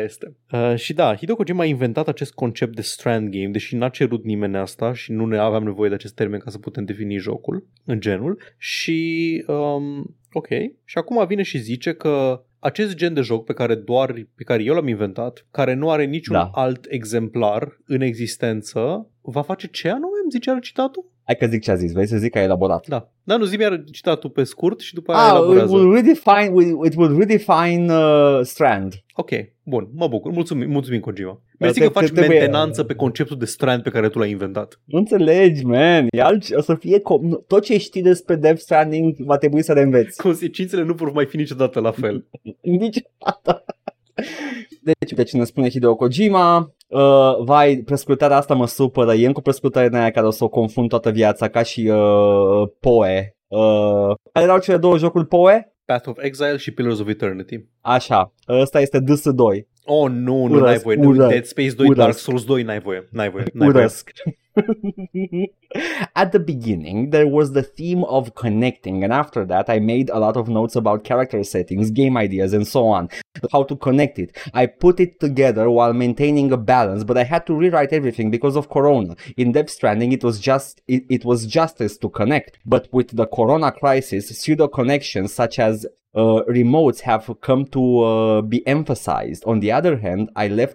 este. Și da, Hideo Kojima a inventat acest concept de Strand Game, deși n-a cerut nimeni asta și nu ne aveam nevoie de acest termen ca să putem defini jocul în genul. Și, ok, și acum vine și zice că acest gen de joc pe care eu l-am inventat, care nu are niciun alt exemplar în existență, va face ce anume, îmi zicea citatul? Hai că zic ce a zis, vrei să zic că ai elaborat. Da. Da, nu, zi-mi iar citatul pe scurt și după aia elaborează. It will redefine Strand. Ok, bun, mă bucur, mulțumim Kojima. Mersi că faci mentenanță pe conceptul de Strand pe care tu l-ai inventat. Nu înțelegi, man, o să fie tot ce știi despre Death Stranding va trebui să le înveți. Consecințele nu vor mai fi niciodată la fel. Niciodată. Deci ne spune Hideo Kojima... vai, prescurtarea asta mă supără. E încă prescurtarea aia care o să o confund toată viața. Ca și Poe. Care erau cele două jocuri Poe? Path of Exile și Pillars of Eternity. Așa, ăsta este DS2. Oh, nu, urăsc, n-ai voie. Dead Space 2, urăsc. Dark Souls 2, n-ai voie. At the beginning, there was the theme of connecting, and after that, I made a lot of notes about character settings, game ideas, and so on. How to connect it. I put it together while maintaining a balance, but I had to rewrite everything because of Corona. In Death Stranding, it was justice to connect, but with the Corona crisis, pseudo connections such as remotes have come to be emphasized. On the other hand, I left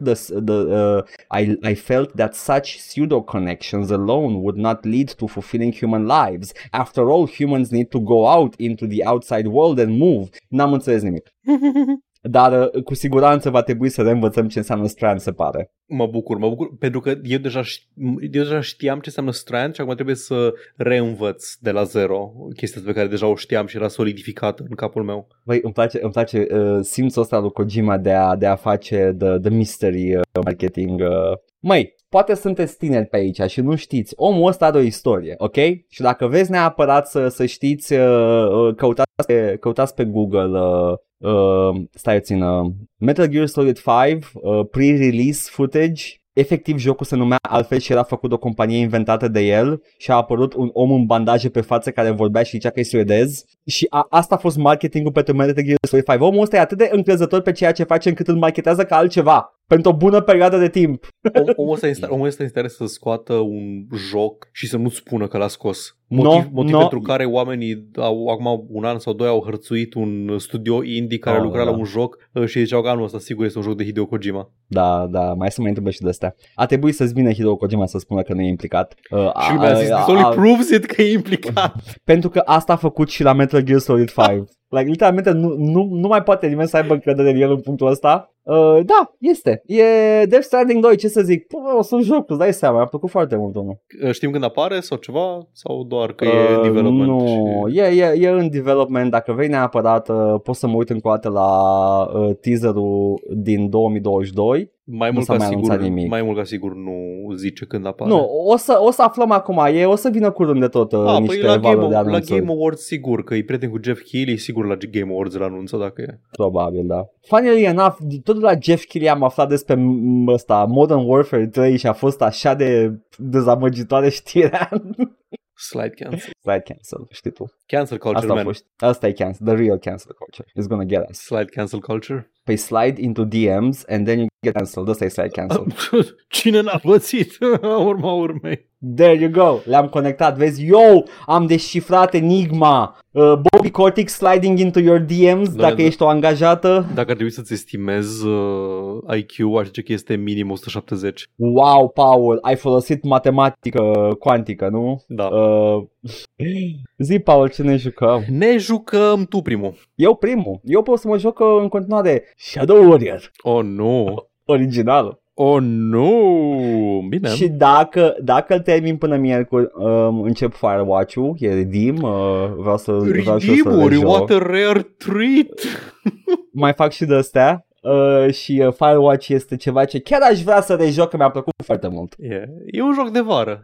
I felt that such pseudo connections alone would not lead to fulfilling human lives. After all, humans need to go out into the outside world and move. N-am înțeles nimic. Dar cu siguranță va trebui să reînvățăm ce înseamnă Strand, se pare. Mă bucur, pentru că eu deja știam ce înseamnă Strand și acum trebuie să reînvăț de la zero chestia pe care deja o știam și era solidificată în capul meu. Băi, îmi place simțul ăsta lui Kojima de a face the mystery marketing. Măi, poate sunteți tineri pe aici și nu știți, omul ăsta are o istorie, ok? Și dacă vreți neapărat să știți, căutați pe Google Metal Gear Solid 5 pre-release footage. Efectiv jocul se numea altfel și era făcut de o companie inventată de el și a apărut un om în bandaje pe față care vorbea și zicea că e suedez. Și asta a fost marketingul pentru Metal Gear Solid 5. Omul ăsta e atât de încrezător pe ceea ce face încât îl marketează ca altceva pentru o bună perioadă de timp. Omul ăsta interesează să scoată un joc și să nu spună că l-a scos. Motiv pentru care oamenii au, acum un an sau doi, au hărțuit un studio indie care lucra la un joc și ziceau că anul ăsta sigur este un joc de Hideo Kojima. Da, mai să mai întâmplă și de astea. A trebuit să-ți vină Hideo Kojima să spună că nu e implicat. Și lumea a zis, this only proves it că e implicat. Pentru că asta a făcut și la Metal Gear Solid 5. Like, literalmente nu mai poate nimeni să aibă încredere în el în punctul ăsta. Da, este. E Death Stranding 2, ce să zic? O să-l joc, îți dai seama, mi-a plăcut foarte mult unul. Știm când apare sau ceva? Sau doar că e development? Nu, și... e în development. Dacă vei neapărat, poți să mă uit încă o dată la teaserul din 2022. Mai mult ca sigur nu zice când apare. Nu, o să aflăm acum. E o să vină curând de tot niște valuri de anunțuri. La Game Awards sigur, că e prieten cu Jeff Keighley, sigur la Game Awards la anunță dacă e. Probabil, da. Funnily enough, tot de la Jeff Keighley am aflat despre ăsta, Modern Warfare 3 și a fost așa de dezamăgitoare știrea. Slide cancel, știi tu. Cancel culture, man. Asta e cancel, the real cancel culture. It's gonna get us. Slide cancel culture? Păi slide into DMs and then you get cancelled. Asta e slide cancel. Cine n-a pățit? Urma urmei. There you go. Le-am conectat. Vezi, eu am descifrat enigma. Bobby Kotick sliding into your DMs, dacă ești o angajată. Dacă ar trebui să-ți estimezi IQ, aș zice că este minim 170. Wow, Paul, ai folosit matematică cuantică, nu? Da. Zi, Paul, ce ne jucăm? Ne jucăm tu primul. Eu pot să mă joc în continuare Shadow Warrior. Oh, nu. Original. Oh, nu! Bine. Și dacă îl termin până miercuri, încep Firewatch-ul, e redeem, vreau și eu să le joc. What a rare treat! Mai fac și de-astea. Și Firewatch este ceva ce chiar aș vrea să rejoc, că mi-a plăcut foarte mult. E un joc de vară,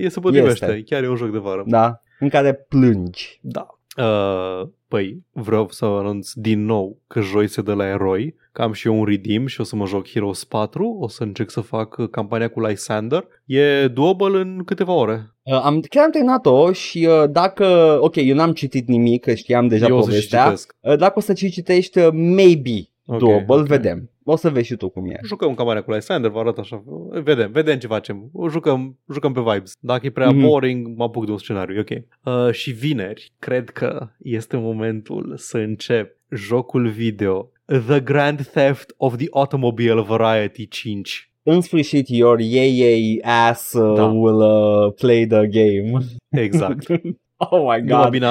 e să potrivește, chiar e un joc de vară. Da, în care plângi. Da. Păi, vreau să anunț din nou că joi se dă la eroi, că am și eu un redeem și o să mă joc Heroes 4, o să încerc să fac campania cu Lysander. E doable în câteva ore. Chiar am terminat-o și dacă... Ok, eu n-am citit nimic, că știam deja povestea. Dacă o să citești, maybe doable, vedem. O să vezi și tu cum e. Jucăm campania cu Lysander, vă arăt așa. Vedem ce facem. Jucăm pe vibes. Dacă e prea boring, mă apuc de un scenariu. E ok. Și vineri, cred că este momentul să încep jocul video The Grand Theft of the Automobile Variety 5. În sfârșit, your yay ass will play the game. Exact. Oh my God. Bine,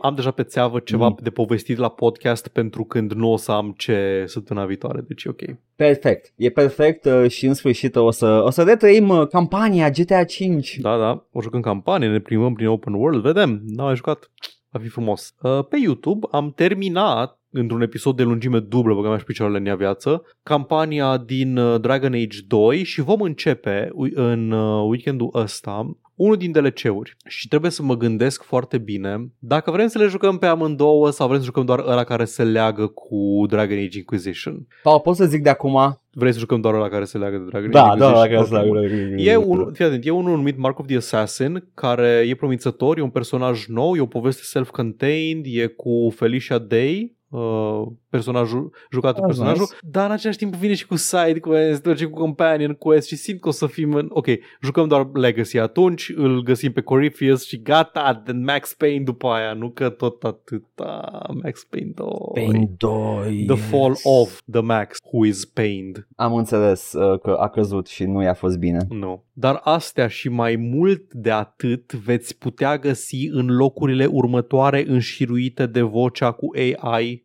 am deja pe țeavă ceva de povestit la podcast pentru când nu o să am ce săptămâna viitoare, deci e ok. Perfect, e perfect și în sfârșit o să retrăim campania GTA 5. Da, o jucăm campanie, ne primăm prin open world, vedem, n-am mai jucat, va fi frumos. Pe YouTube am terminat într-un episod de lungime dublă, băgam aș picioarele în ea viață, campania din Dragon Age 2 și vom începe în weekendul ăsta unul din DLC-uri și trebuie să mă gândesc foarte bine dacă vrem să le jucăm pe amândouă sau vrem să jucăm doar ăla care se leagă cu Dragon Age Inquisition. Pau, pot să zic de acum? Vrei să jucăm doar ăla care se leagă de Dragon Age Inquisition? E unul numit Mark of the Assassin, care e promițător, e un personaj nou, e o poveste self-contained, e cu Felicia Day, personajul, dar în același timp vine și cu side quest, trece cu companion quest și simt că o să fim ok, jucăm doar Legacy atunci, îl găsim pe Corypheus și gata, Max Payne după aia, nu că tot atâta Max Payne 2. The Fall of the Max Who is Pained. Am înțeles că a căzut și nu i-a fost bine. Nu. Dar astea și mai mult de atât veți putea găsi în locurile următoare înșiruite de vocea cu AI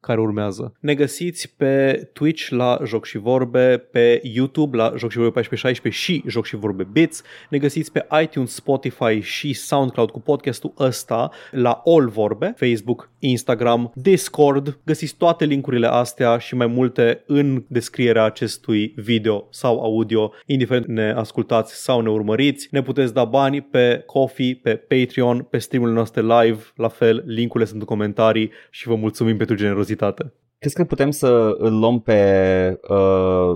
care urmează. Ne găsiți pe Twitch la Joc și Vorbe, pe YouTube la Joc și Vorbe 1416 și Joc și Vorbe Bits. Ne găsiți pe iTunes, Spotify și SoundCloud cu podcastul ăsta la All Vorbe, Facebook, Instagram, Discord. Găsiți toate linkurile astea și mai multe în descrierea acestui video sau audio, indiferent ne ascultați sau ne urmăriți. Ne puteți da bani pe Ko-fi, pe Patreon, pe streamurile noastre live, la fel, linkurile sunt în comentarii și vă mulțumim pentru generozitate. Crezi că putem să îl luăm pe,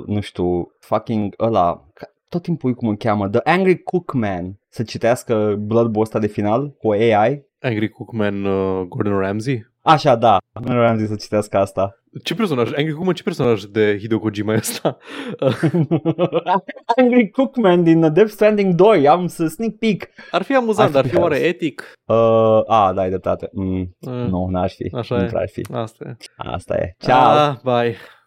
nu știu, fucking ăla, tot timpul cum îl cheamă, The Angry Cookman, să citească blurb-ul ăsta de final cu AI? Angry Cookman, Gordon Ramsay? Așa, da, Gordon Ramsay să citească asta. Ce personaj? Angry Cookman, ce personaj de Hideo Kojima e ăsta? Angry Cookman din Death Stranding 2, am să sneak peek. Ar fi amuzant, dar ar fi oare etic? Da, e dreptate. Nu, n-ar fi. Așa e. Asta e. Ciao. Bye.